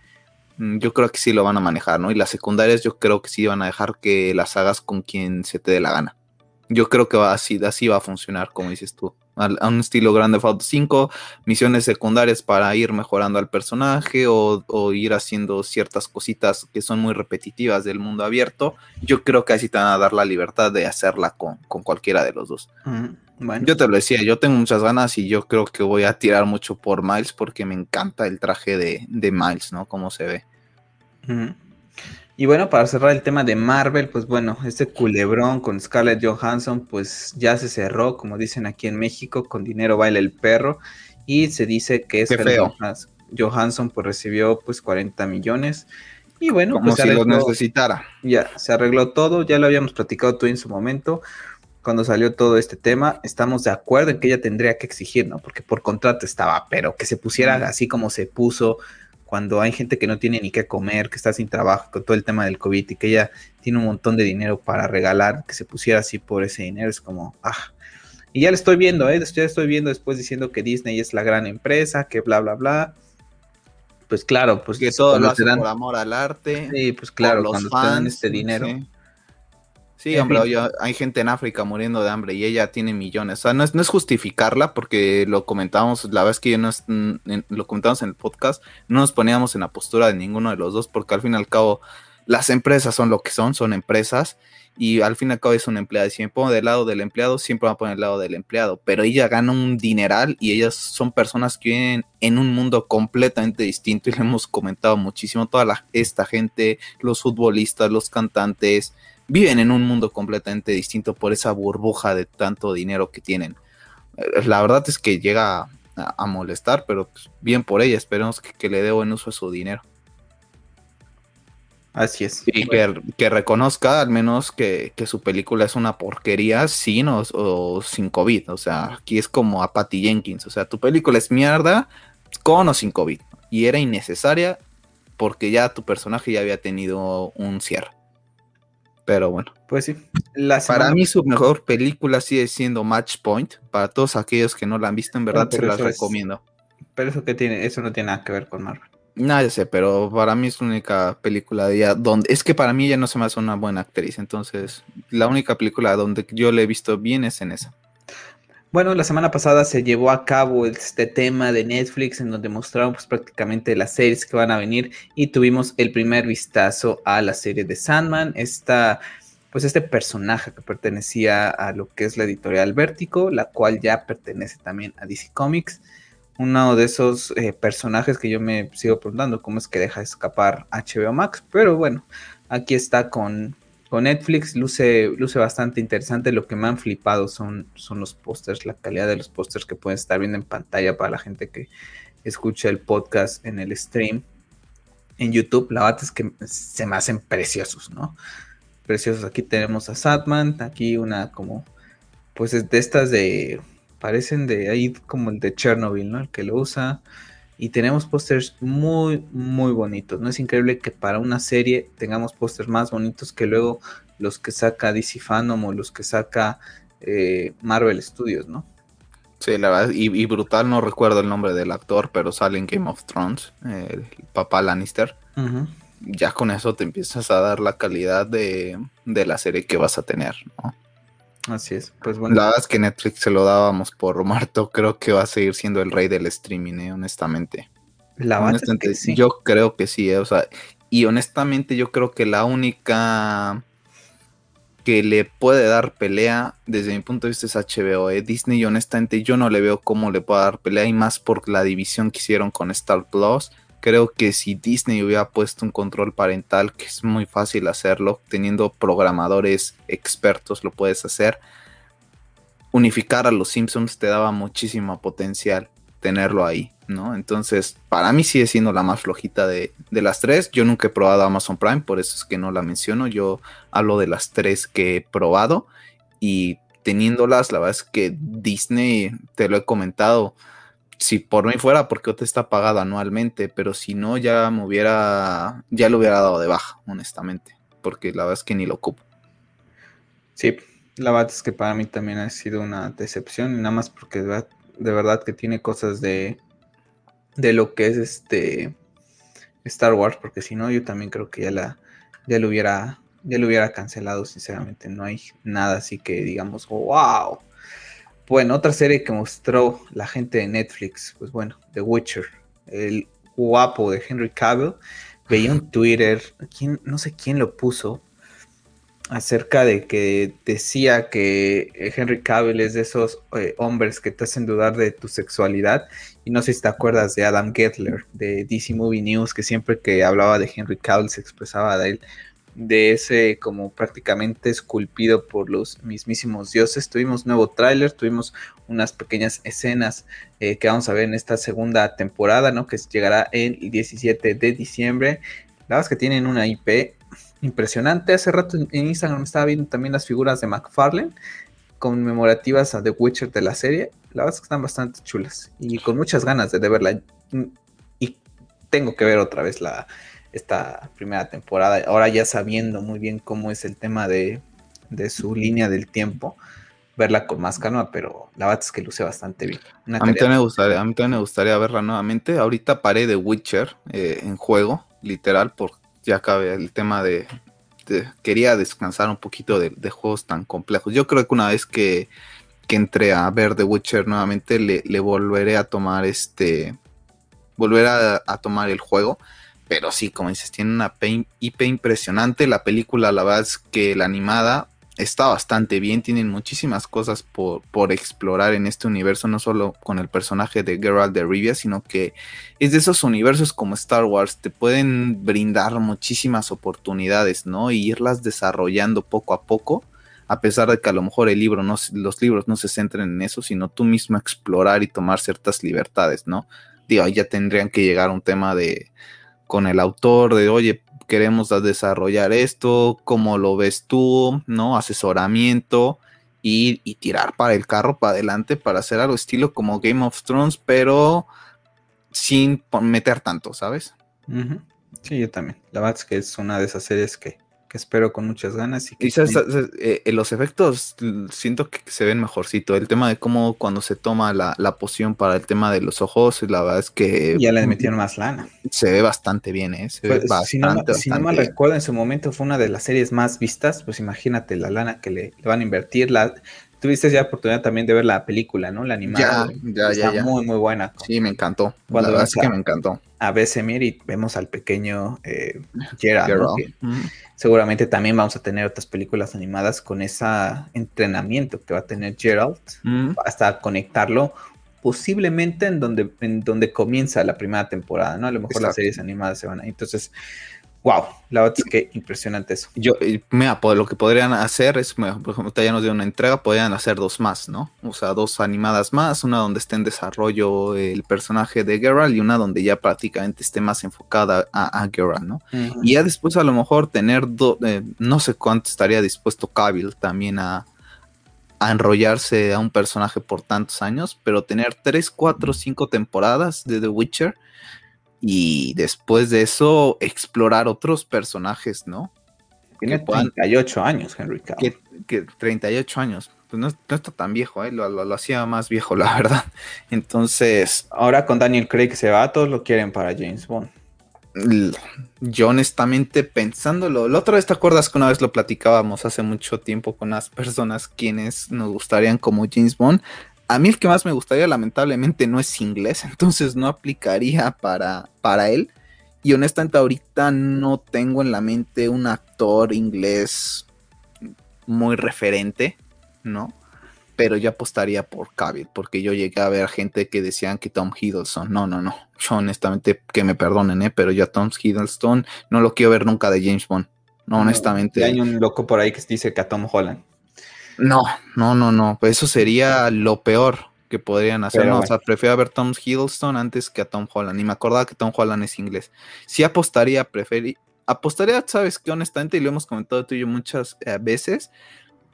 Yo creo que sí lo van a manejar, ¿no? Y las secundarias yo creo que sí van a dejar que las hagas con quien se te dé la gana. Yo creo que así va a funcionar, como dices tú. A un estilo Grand Theft Auto 5, misiones secundarias para ir mejorando al personaje o ir haciendo ciertas cositas que son muy repetitivas del mundo abierto. Yo creo que así te van a dar la libertad de hacerla con cualquiera de los dos. Bueno. Yo te lo decía, yo tengo muchas ganas y yo creo que voy a tirar mucho por Miles porque me encanta el traje de Miles, ¿no? Cómo se ve. Y bueno, para cerrar el tema de Marvel, pues bueno, este culebrón con Scarlett Johansson pues ya se cerró, como dicen aquí en México, con dinero baila el perro, y se dice que Scarlett Johansson pues recibió pues 40 millones, y bueno, como pues si arregló, lo necesitara. Ya, se arregló todo, ya lo habíamos platicado tú en su momento, cuando salió todo este tema, estamos de acuerdo en que ella tendría que exigir, ¿no? Porque por contrato estaba, pero que se pusiera así como se puso, cuando hay gente que no tiene ni qué comer, que está sin trabajo, con todo el tema del COVID, y que ella tiene un montón de dinero para regalar, que se pusiera así por ese dinero, es como, ah, y ya le estoy viendo, ya estoy viendo después diciendo que Disney es la gran empresa, que bla, bla, bla, pues claro, pues que todo lo hacen por amor al arte, sí, pues claro, los cuando fans, te dan este dinero. Sí. Sí, hombre, hay gente en África muriendo de hambre y ella tiene millones. O sea, no es justificarla porque lo comentábamos, la verdad es que lo comentábamos en el podcast, no nos poníamos en la postura de ninguno de los dos porque al fin y al cabo las empresas son lo que son empresas y al fin y al cabo es un empleado. Y si me pongo del lado del empleado, siempre me voy a poner del lado del empleado. Pero ella gana un dineral y ellas son personas que viven en un mundo completamente distinto y le hemos comentado muchísimo toda esta gente, los futbolistas, los cantantes, viven en un mundo completamente distinto por esa burbuja de tanto dinero que tienen. La verdad es que llega a molestar, pero pues bien por ella. Esperemos que le dé buen uso a su dinero. Así es. Y bueno, que reconozca al menos que su película es una porquería sin o sin COVID. O sea, aquí es como a Patty Jenkins. O sea, tu película es mierda con o sin COVID. Y era innecesaria porque ya tu personaje ya había tenido un cierre. Pero bueno, pues sí. Para mí su mejor película sigue siendo Match Point. Para todos aquellos que no la han visto, en verdad se las recomiendo. Pero eso no tiene nada que ver con Marvel. No, ya sé, pero para mí es la única película de ella donde... Es que para mí ella no se me hace una buena actriz. Entonces, la única película donde yo la he visto bien es en esa. Bueno, la semana pasada se llevó a cabo este tema de Netflix en donde mostraron pues prácticamente las series que van a venir y tuvimos el primer vistazo a la serie de Sandman, este personaje que pertenecía a lo que es la editorial Vértigo, la cual ya pertenece también a DC Comics, uno de esos personajes que yo me sigo preguntando cómo es que deja escapar HBO Max, pero bueno, aquí está con Netflix, luce bastante interesante. Lo que me han flipado son los pósters, la calidad de los pósters que pueden estar viendo en pantalla para la gente que escucha el podcast en el stream en YouTube. La verdad es que se me hacen preciosos, ¿no? Preciosos. Aquí tenemos a Sandman, aquí una como, pues de estas parecen de ahí como el de Chernobyl, ¿no? El que lo usa. Y tenemos pósters muy, muy bonitos, ¿no? Es increíble que para una serie tengamos pósters más bonitos que luego los que saca DC Fandom o los que saca Marvel Studios, ¿no? Sí, la verdad, y brutal, no recuerdo el nombre del actor, pero sale en Game of Thrones, el papá Lannister. Ya con eso te empiezas a dar la calidad de la serie que vas a tener, ¿no? Así es, pues bueno. La verdad es que Netflix se lo dábamos por muerto, creo que va a seguir siendo el rey del streaming, honestamente. La verdad es que sí. Yo creo que sí, o sea, y honestamente yo creo que la única que le puede dar pelea, desde mi punto de vista, es HBO, Disney, honestamente yo no le veo cómo le pueda dar pelea, y más por la división que hicieron con Star Plus. Creo que si Disney hubiera puesto un control parental, que es muy fácil hacerlo, teniendo programadores expertos lo puedes hacer, unificar a los Simpsons te daba muchísimo potencial tenerlo ahí, ¿no? Entonces, para mí sigue siendo la más flojita de las tres. Yo nunca he probado Amazon Prime, por eso es que no la menciono. Yo hablo de las tres que he probado y teniéndolas. La verdad es que Disney, te lo he comentado, si por mí fuera, porque te está pagado anualmente, pero si no, ya lo hubiera dado de baja, honestamente, porque la verdad es que ni lo ocupo. Sí, la verdad es que para mí también ha sido una decepción, y nada más porque de verdad que tiene cosas de lo que es Star Wars, porque si no, yo también creo que ya lo hubiera cancelado, sinceramente. No hay nada así que digamos, wow. Bueno, otra serie que mostró la gente de Netflix, pues bueno, The Witcher, el guapo de Henry Cavill. Veía un Twitter, no sé quién lo puso, acerca de que decía que Henry Cavill es de esos hombres que te hacen dudar de tu sexualidad. Y no sé si te acuerdas de Adam Gettler, de DC Movie News, que siempre que hablaba de Henry Cavill se expresaba de él, de ese como prácticamente esculpido por los mismísimos dioses. Tuvimos nuevo tráiler, tuvimos unas pequeñas escenas que vamos a ver en esta segunda temporada, ¿no? Que llegará el 17 de diciembre. La verdad es que tienen una IP impresionante. Hace rato en Instagram estaba viendo también las figuras de McFarlane conmemorativas a The Witcher de la serie. La verdad es que están bastante chulas y con muchas ganas de verla. Y tengo que ver otra vez esta primera temporada, ahora ya sabiendo muy bien cómo es el tema de su línea del tiempo, verla con más calma, pero la verdad es que luce bastante bien. A mí también me gustaría verla nuevamente. Ahorita paré de Witcher en juego, literal, porque ya acabé el tema de quería descansar un poquito de juegos tan complejos. Yo creo que una vez que entre a ver The Witcher nuevamente, le volveré a tomar volver a tomar el juego. Pero sí, como dices, tiene una IP impresionante. La película, la verdad es que la animada está bastante bien. Tienen muchísimas cosas por explorar en este universo, no solo con el personaje de Geralt de Rivia, sino que es de esos universos como Star Wars. Te pueden brindar muchísimas oportunidades, ¿no? Y irlas desarrollando poco a poco, a pesar de que a lo mejor los libros no se centren en eso, sino tú mismo explorar y tomar ciertas libertades, ¿no? Digo, ahí ya tendrían que llegar a un tema con el autor de, oye, queremos desarrollar esto, ¿cómo lo ves tú? ¿No? Asesoramiento y tirar para el carro, para adelante, para hacer algo estilo como Game of Thrones, pero sin meter tanto, ¿sabes? Uh-huh. Sí, yo también. La verdad es que es una de esas series que espero con muchas ganas. Y los efectos siento que se ven mejorcito. El tema de cómo cuando se toma la poción para el tema de los ojos, la verdad es que... Ya le metieron más lana. Se ve bastante bien, ¿eh? Si no mal recuerdo, en su momento fue una de las series más vistas. Pues imagínate la lana que le van a invertir. Tuviste ya oportunidad también de ver la película, ¿no? La animada. Ya. Muy, muy buena. Sí, me encantó. La verdad es que me encantó. A Vesemir y vemos al pequeño Geralt, ¿no? Mm-hmm. Seguramente también vamos a tener otras películas animadas con ese entrenamiento que va a tener Geralt, mm-hmm, hasta conectarlo posiblemente en donde comienza la primera temporada, ¿no? A lo mejor Exacto. Las series animadas se van ahí. Entonces, wow, la verdad es que impresionante eso. Lo que podrían hacer es, por ejemplo, ya nos dio una entrega, podrían hacer dos más, ¿no? O sea, dos animadas más, una donde esté en desarrollo el personaje de Geralt y una donde ya prácticamente esté más enfocada a Geralt, ¿no? Uh-huh. Y ya después a lo mejor tener no sé cuánto estaría dispuesto Cavill también a enrollarse a un personaje por tantos años, pero tener 3, 4, 5 temporadas de The Witcher. Y después de eso, explorar otros personajes, ¿no? Tiene 38 años, Henry Cavill. Que 38 años. Pues no está tan viejo, ¿eh? Lo hacía más viejo, la verdad. Entonces... Ahora con Daniel Craig se va, todos lo quieren para James Bond. Yo honestamente pensándolo... La otra vez, ¿te acuerdas que una vez lo platicábamos hace mucho tiempo con las personas quienes nos gustarían como James Bond? A mí el que más me gustaría, lamentablemente, no es inglés, entonces no aplicaría para él. Y honestamente, ahorita no tengo en la mente un actor inglés muy referente, ¿no? Pero yo apostaría por Cavill, porque yo llegué a ver gente que decían que Tom Hiddleston. No. Yo honestamente, que me perdonen, pero yo a Tom Hiddleston no lo quiero ver nunca de James Bond. No, honestamente. Hay un loco por ahí que dice que a Tom Holland. No. Eso sería lo peor que podrían hacer. Pero, o sea, prefiero ver a Tom Hiddleston antes que a Tom Holland. Y me acordaba que Tom Holland es inglés. Sí apostaría, ¿sabes qué? Honestamente, y lo hemos comentado tú y yo muchas veces,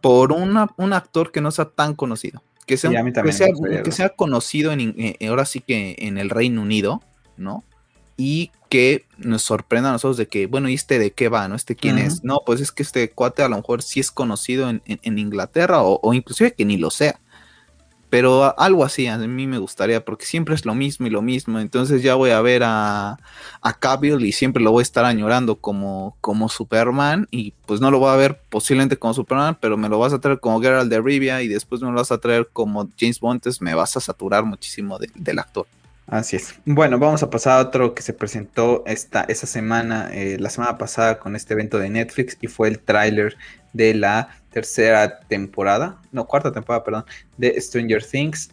por un actor que no sea tan conocido, que sea conocido en ahora sí que en el Reino Unido, ¿no? Y que nos sorprenda a nosotros de que, bueno, ¿y este de qué va? ¿No? ¿Este quién es? No, pues es que este cuate a lo mejor sí es conocido en Inglaterra, o inclusive que ni lo sea. Pero algo así a mí me gustaría, porque siempre es lo mismo y lo mismo. Entonces ya voy a ver a Cavill y siempre lo voy a estar añorando como Superman. Y pues no lo voy a ver posiblemente como Superman, pero me lo vas a traer como Geralt de Rivia y después me lo vas a traer como James Bond. Entonces me vas a saturar muchísimo del actor. Así es. Bueno, vamos a pasar a otro que se presentó esa semana, la semana pasada, con este evento de Netflix, y fue el tráiler de la cuarta temporada, perdón, de Stranger Things.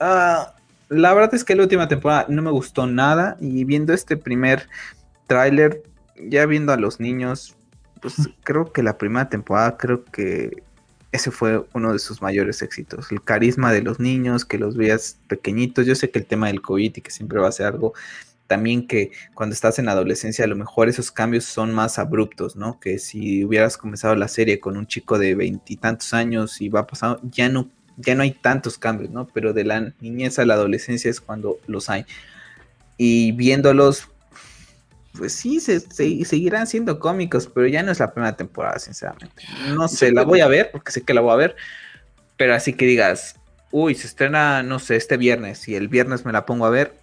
La verdad es que la última temporada no me gustó nada, y viendo este primer tráiler, ya viendo a los niños, pues creo que la primera temporada, creo que ese fue uno de sus mayores éxitos. El carisma de los niños, que los veas pequeñitos. Yo sé que el tema del COVID y que siempre va a ser algo también que cuando estás en la adolescencia a lo mejor esos cambios son más abruptos, ¿no? Que si hubieras comenzado la serie con un chico de 20 y tantos años y va pasando, ya no hay tantos cambios, ¿no? Pero de la niñez a la adolescencia es cuando los hay. Y viéndolos, pues sí, seguirán siendo cómicos, pero ya no es la primera temporada, sinceramente. No sé, la voy a ver, porque sé que la voy a ver, pero así que digas, uy, se estrena, no sé, este viernes, y el viernes me la pongo a ver.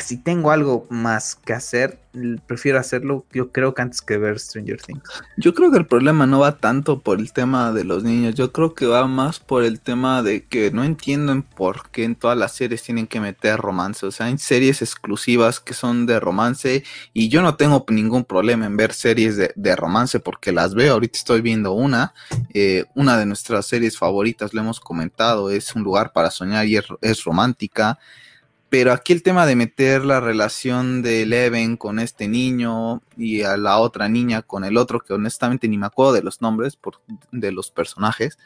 Si tengo algo más que hacer, prefiero hacerlo, yo creo, que antes que ver Stranger Things. Yo creo que el problema no va tanto por el tema de los niños, yo creo que va más por el tema de que no entienden por qué en todas las series tienen que meter romance. O sea, hay series exclusivas que son de romance, y yo no tengo ningún problema en ver series de romance, porque las veo. Ahorita estoy viendo una de nuestras series favoritas, lo hemos comentado, es Un Lugar para Soñar, y es romántica. Pero aquí el tema de meter la relación de Eleven con este niño y a la otra niña con el otro, que honestamente ni me acuerdo de los nombres de los personajes,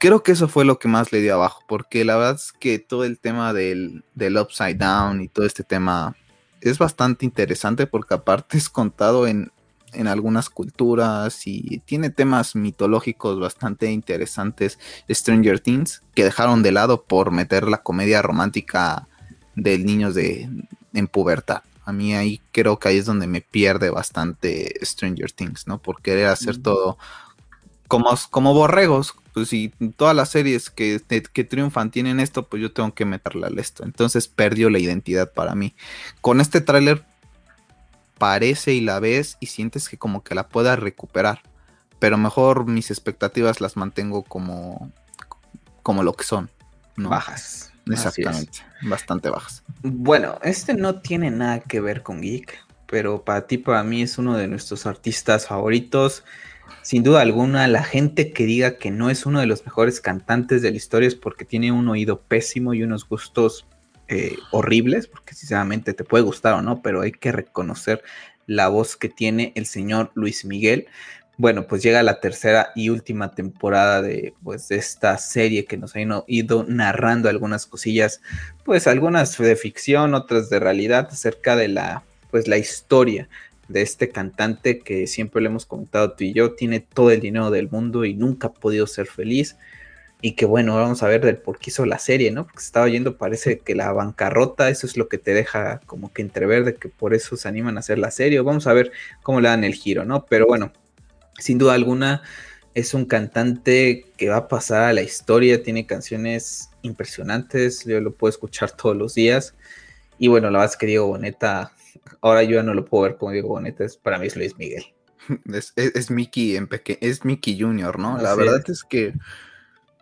creo que eso fue lo que más le dio abajo, porque la verdad es que todo el tema del Upside Down y todo este tema es bastante interesante, porque aparte es contado en algunas culturas y tiene temas mitológicos bastante interesantes, Stranger Things, que dejaron de lado por meter la comedia romántica de niños en pubertad. A mí ahí creo que ahí es donde me pierde bastante Stranger Things, ¿no? Por querer hacer todo como borregos. Pues si todas las series que triunfan tienen esto, pues yo tengo que meterle al esto. Entonces perdió la identidad para mí. Con este tráiler parece, y la ves y sientes que como que la pueda recuperar, pero mejor mis expectativas las mantengo como lo que son, ¿no? Bajas. Exactamente, bastante bajas. Bueno, este no tiene nada que ver con Geek, pero para ti, para mí, es uno de nuestros artistas favoritos. Sin duda alguna, la gente que diga que no es uno de los mejores cantantes de la historia es porque tiene un oído pésimo y unos gustos horribles, porque sinceramente te puede gustar o no, pero hay que reconocer la voz que tiene el señor Luis Miguel. Bueno, pues llega la tercera y última temporada de esta serie que nos ha ido narrando algunas cosillas, pues algunas de ficción, otras de realidad, acerca de la historia de este cantante que siempre le hemos comentado tú y yo, tiene todo el dinero del mundo y nunca ha podido ser feliz. Y que bueno, vamos a ver del por qué hizo la serie, ¿no? Porque se estaba yendo, parece que la bancarrota, eso es lo que te deja como que entrever, de que por eso se animan a hacer la serie. Vamos a ver cómo le dan el giro, ¿no? Pero bueno, sin duda alguna es un cantante que va a pasar a la historia, tiene canciones impresionantes, yo lo puedo escuchar todos los días. Y bueno, la verdad es que Diego Boneta, ahora yo ya no lo puedo ver como Diego Boneta, para mí es Luis Miguel. Es Mickey es Mickey Jr., ¿no? La verdad es que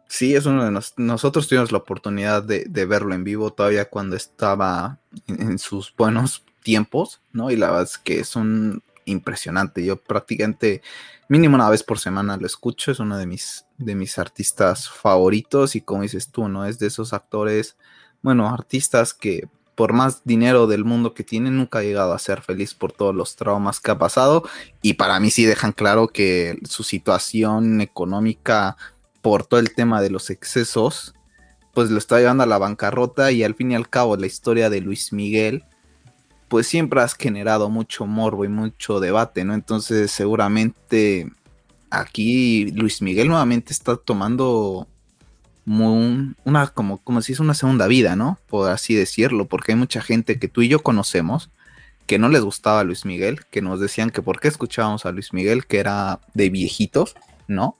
sí, es uno de nosotros tuvimos la oportunidad de verlo en vivo todavía cuando estaba en sus buenos tiempos, ¿no? Y la verdad es que es un impresionante, yo prácticamente mínimo una vez por semana lo escucho, es uno de mis artistas favoritos, y como dices tú, ¿no? Es de esos actores, bueno, artistas que por más dinero del mundo que tienen, nunca ha llegado a ser feliz por todos los traumas que ha pasado, y para mí sí dejan claro que su situación económica por todo el tema de los excesos, pues lo está llevando a la bancarrota, y al fin y al cabo la historia de Luis Miguel pues siempre has generado mucho morbo y mucho debate, ¿no? Entonces seguramente aquí Luis Miguel nuevamente está tomando como si es una segunda vida, ¿no? Por así decirlo, porque hay mucha gente que tú y yo conocemos que no les gustaba Luis Miguel, que nos decían que por qué escuchábamos a Luis Miguel, que era de viejitos, ¿no?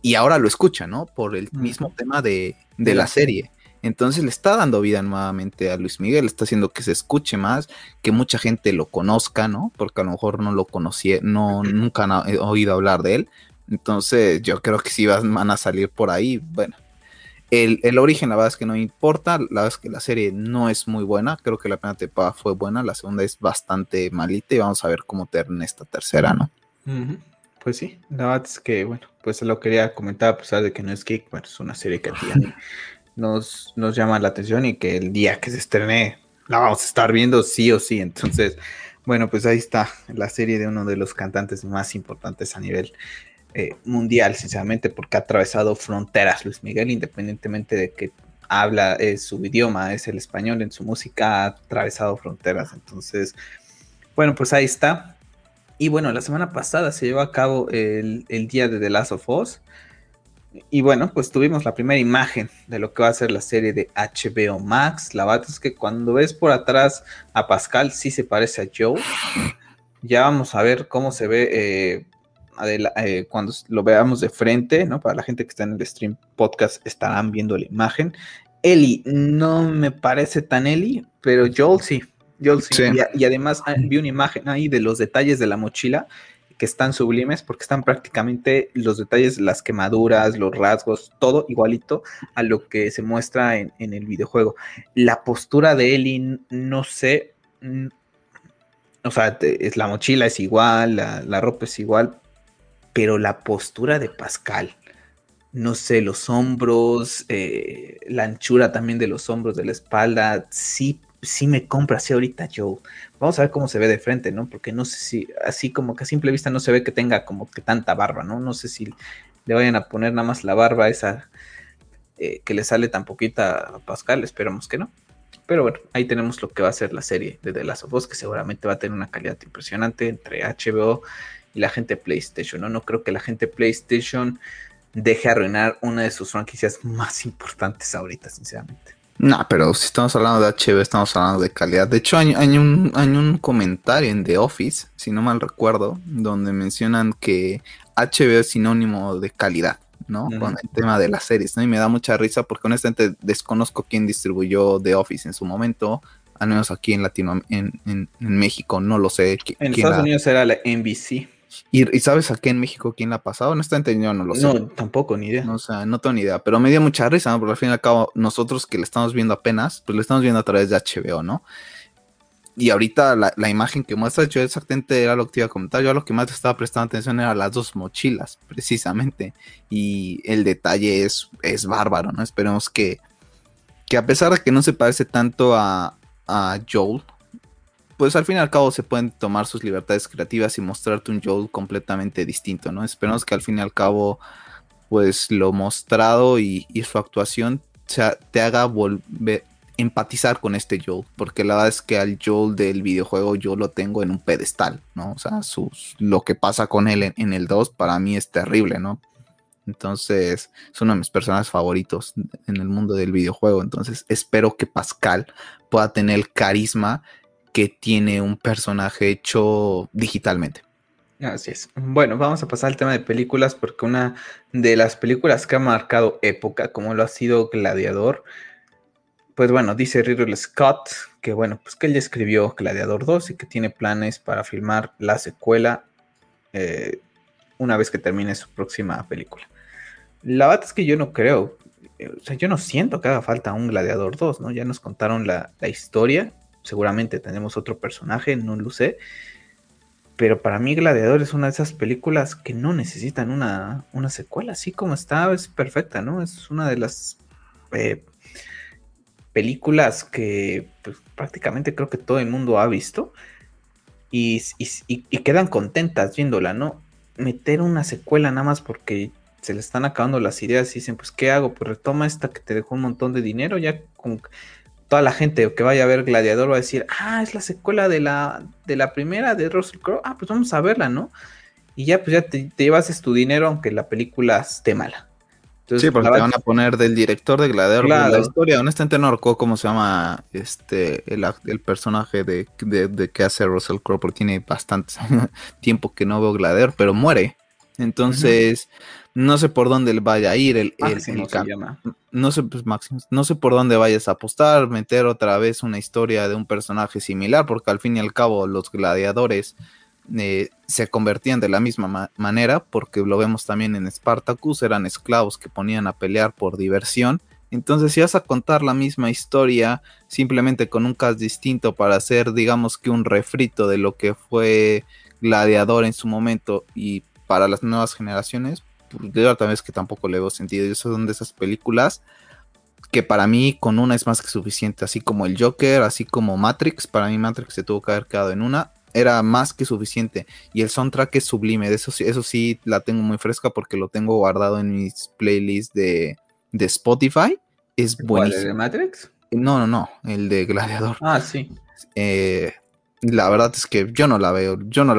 Y ahora lo escucha, ¿no? Por el mismo tema de la serie. Entonces le está dando vida nuevamente a Luis Miguel, está haciendo que se escuche más, que mucha gente lo conozca, ¿no? Porque a lo mejor no lo conocía, nunca han oído hablar de él. Entonces yo creo que sí van a salir por ahí. Bueno, el origen la verdad es que no me importa, la verdad es que la serie no es muy buena, creo que la primera temporada fue buena, la segunda es bastante malita y vamos a ver cómo termina esta tercera, ¿no? Uh-huh. Pues sí, la verdad es que, bueno, pues lo quería comentar a pesar de que no es geek, bueno, es una serie que a ti nos llama la atención y que el día que se estrene la vamos a estar viendo sí o sí. Entonces, bueno, pues ahí está la serie de uno de los cantantes más importantes a nivel mundial, sinceramente, porque ha atravesado fronteras Luis Miguel, independientemente de que habla, su idioma es el español, en su música ha atravesado fronteras. Entonces, bueno, pues ahí está. Y bueno, la semana pasada se llevó a cabo el día de The Last of Us. Y bueno, pues tuvimos la primera imagen de lo que va a ser la serie de HBO Max. La verdad es que cuando ves por atrás a Pascal, sí se parece a Joel. Ya vamos a ver cómo se ve cuando lo veamos de frente, ¿no? Para la gente que está en el stream podcast estarán viendo la imagen. Ellie no me parece tan Ellie, pero Joel sí. Joel sí. Y además vi una imagen ahí de los detalles de la mochila, que están sublimes porque están prácticamente los detalles, las quemaduras, los rasgos, todo igualito a lo que se muestra en el videojuego. La postura de Ellie, no sé, o sea, la mochila es igual, la ropa es igual, pero la postura de Pascal, no sé, los hombros, la anchura también de los hombros, de la espalda, sí me compra, sí ahorita Joe. Vamos a ver cómo se ve de frente, ¿no? Porque no sé si, así como que a simple vista no se ve que tenga como que tanta barba, ¿no? No sé si le vayan a poner nada más la barba esa que le sale tan poquita a Pascal, esperamos que no. Pero bueno, ahí tenemos lo que va a ser la serie de The Last of Us, que seguramente va a tener una calidad impresionante entre HBO y la gente PlayStation, ¿no? No creo que la gente PlayStation deje arruinar una de sus franquicias más importantes ahorita, sinceramente. No, pero si estamos hablando de HBO, estamos hablando de calidad. De hecho, hay un comentario en The Office, si no mal recuerdo, donde mencionan que HBO es sinónimo de calidad, ¿no? Uh-huh. Con el tema de las series, ¿no? Y me da mucha risa porque honestamente desconozco quién distribuyó The Office en su momento, al menos aquí en en México, no lo sé. En Estados Unidos era la NBC. ¿Y sabes aquí en México quién la ha pasado? Honestamente yo no lo sé. No, tampoco, ni idea. No, o sea, no tengo ni idea, pero me dio mucha risa, ¿no? Porque al fin y al cabo, nosotros que le estamos viendo apenas, pues lo estamos viendo a través de HBO, ¿no? Y ahorita la imagen que muestras, yo exactamente era lo que te iba a comentar, yo a lo que más te estaba prestando atención era las dos mochilas, precisamente, y el detalle es bárbaro, ¿no? Esperemos que a pesar de que no se parece tanto a Joel, pues al fin y al cabo se pueden tomar sus libertades creativas y mostrarte un Joel completamente distinto, ¿no? Esperamos que al fin y al cabo, pues lo mostrado y su actuación te haga empatizar con este Joel, porque la verdad es que al Joel del videojuego yo lo tengo en un pedestal, ¿no? O sea, lo que pasa con él en el 2 para mí es terrible, ¿no? Entonces, es uno de mis personajes favoritos en el mundo del videojuego, entonces espero que Pascal pueda tener el carisma que tiene un personaje hecho digitalmente. Así es. Bueno, vamos a pasar al tema de películas, porque una de las películas que ha marcado época, como lo ha sido Gladiador, pues bueno, dice Ridley Scott, que bueno, pues que él ya escribió Gladiador 2 y que tiene planes para filmar la secuela una vez que termine su próxima película. La verdad es que yo no creo, o sea, yo no siento que haga falta un Gladiador 2, ¿no? Ya nos contaron la historia. Seguramente tenemos otro personaje, no lo sé. Pero para mí Gladiador es una de esas películas que no necesitan una secuela. Así como está, es perfecta, ¿no? Es una de las películas que pues, prácticamente creo que todo el mundo ha visto. Y quedan contentas viéndola, ¿no? Meter una secuela nada más porque se le están acabando las ideas y dicen, pues, ¿qué hago? Pues retoma esta que te dejó un montón de dinero ya con... Toda la gente que vaya a ver Gladiador va a decir, ah, es la secuela de la primera de Russell Crowe, ah, pues vamos a verla, ¿no? y ya pues ya te llevas tu dinero aunque la película esté mala. Entonces, sí, porque te van a poner del director de Gladiador. Claro. La historia, honestamente no arcó cómo se llama el personaje de que hace Russell Crowe, porque tiene bastante tiempo que no veo Gladiador, pero muere. Entonces, no sé por dónde vaya a ir el cambio. No sé, pues Maximus, no sé por dónde vayas a apostar, meter otra vez una historia de un personaje similar, porque al fin y al cabo los gladiadores se convertían de la misma manera, porque lo vemos también en Spartacus, eran esclavos que ponían a pelear por diversión. Entonces, si vas a contar la misma historia, simplemente con un cast distinto para hacer, digamos que un refrito de lo que fue Gladiador en su momento y para las nuevas generaciones, de verdad es que tampoco le veo sentido. Y eso son de esas películas que para mí con una es más que suficiente, así como el Joker, así como Matrix. Para mí Matrix se tuvo que haber quedado en una, era más que suficiente, y el soundtrack es sublime, de eso sí la tengo muy fresca porque lo tengo guardado en mis playlists de Spotify, es buenísimo. ¿El de Matrix? No, el de Gladiador. Ah, sí. La verdad es que yo no la veo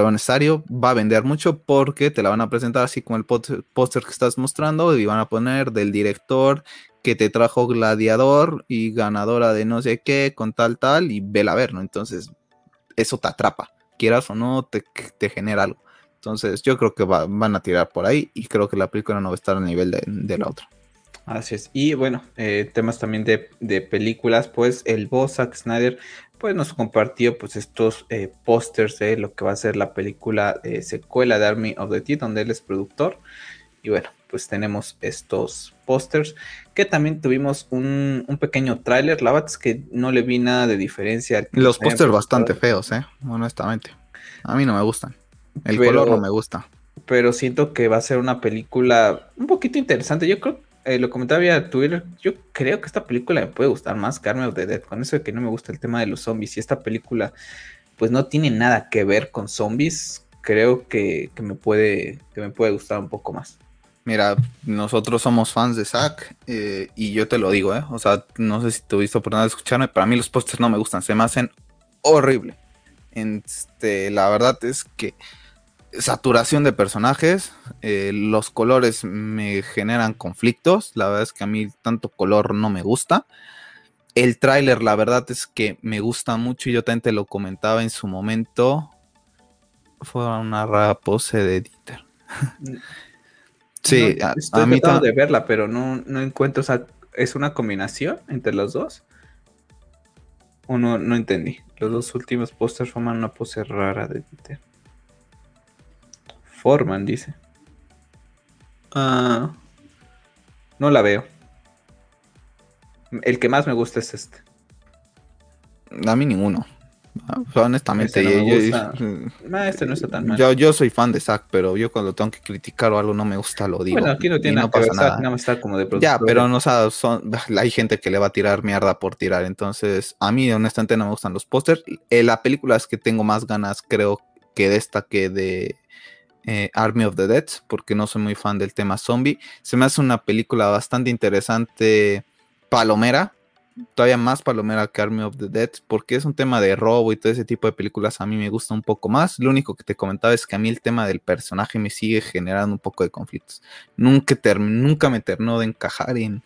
necesario, va a vender mucho porque te la van a presentar así como el póster que estás mostrando y van a poner del director que te trajo Gladiador y ganadora de no sé qué con tal y vela a ver, ¿no? Entonces eso te atrapa, quieras o no te genera algo, entonces yo creo que van a tirar por ahí y creo que la película no va a estar a nivel de la otra. Así es, y bueno, temas también de películas, pues el boss Zack Snyder pues nos compartió pues estos pósters de lo que va a ser la película secuela de Army of the Dead, donde él es productor, y bueno, pues tenemos estos pósters, que también tuvimos un pequeño tráiler, la verdad es que no le vi nada de diferencia. Los pósters bastante feos, honestamente, a mí no me gustan, color no me gusta. Pero siento que va a ser una película un poquito interesante, yo creo. Lo comentaba vía Twitter, yo creo que esta película me puede gustar más que Army of the Dead, con eso de que no me gusta el tema de los zombies, y esta película pues no tiene nada que ver con zombies, creo que me puede gustar un poco más. Mira, nosotros somos fans de Zack, y yo te lo digo, o sea, no sé si tuviste oportunidad de escucharme, para mí los pósters no me gustan, se me hacen horrible. La verdad es que saturación de personajes, los colores me generan conflictos, la verdad es que a mí tanto color no me gusta. El tráiler la verdad es que me gusta mucho y yo también te lo comentaba en su momento, fue una rapose de Dieter. Sí, no, a mí tratando de verla, pero no encuentro, o sea, ¿es una combinación entre los dos? O no entendí, los dos últimos pósters forman una pose rara de Dieter. Forman, dice. No la veo. El que más me gusta es este. A mí ninguno. Honestamente. Este no está tan mal. Yo soy fan de Zack, pero yo cuando tengo que criticar o algo no me gusta, lo digo. Bueno, aquí no tiene nada que ver, Zack nada más está como de productor. Ya, pero no, o sea, hay gente que le va a tirar mierda por tirar. Entonces, a mí honestamente no me gustan los pósters. La película es que tengo más ganas, creo, que de esta que de Army of the Dead, porque no soy muy fan del tema zombie. Se me hace una película bastante interesante, palomera, todavía más palomera que Army of the Dead, porque es un tema de robo y todo ese tipo de películas a mí me gusta un poco más. Lo único que te comentaba es que a mí el tema del personaje me sigue generando un poco de conflictos. Nunca me terminó de encajar en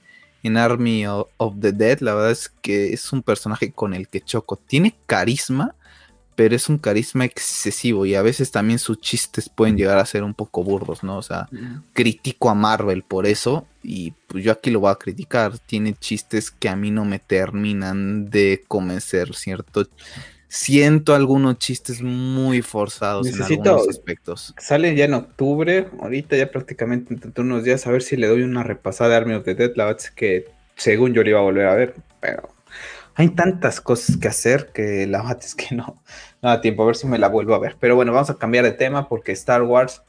Army of the Dead. La verdad es que es un personaje con el que choco. Tiene carisma, pero es un carisma excesivo y a veces también sus chistes pueden llegar a ser un poco burdos, ¿no? O sea, critico a Marvel por eso y pues yo aquí lo voy a criticar. Tiene chistes que a mí no me terminan de convencer, ¿cierto? Siento algunos chistes muy forzados en algunos aspectos. Sale ya en octubre, ahorita ya prácticamente entre unos días, a ver si le doy una repasada a Army of the Dead. La verdad es que según yo le iba a volver a ver, pero hay tantas cosas que hacer que la verdad es que no da tiempo, a ver si me la vuelvo a ver. Pero bueno, vamos a cambiar de tema porque Star Wars,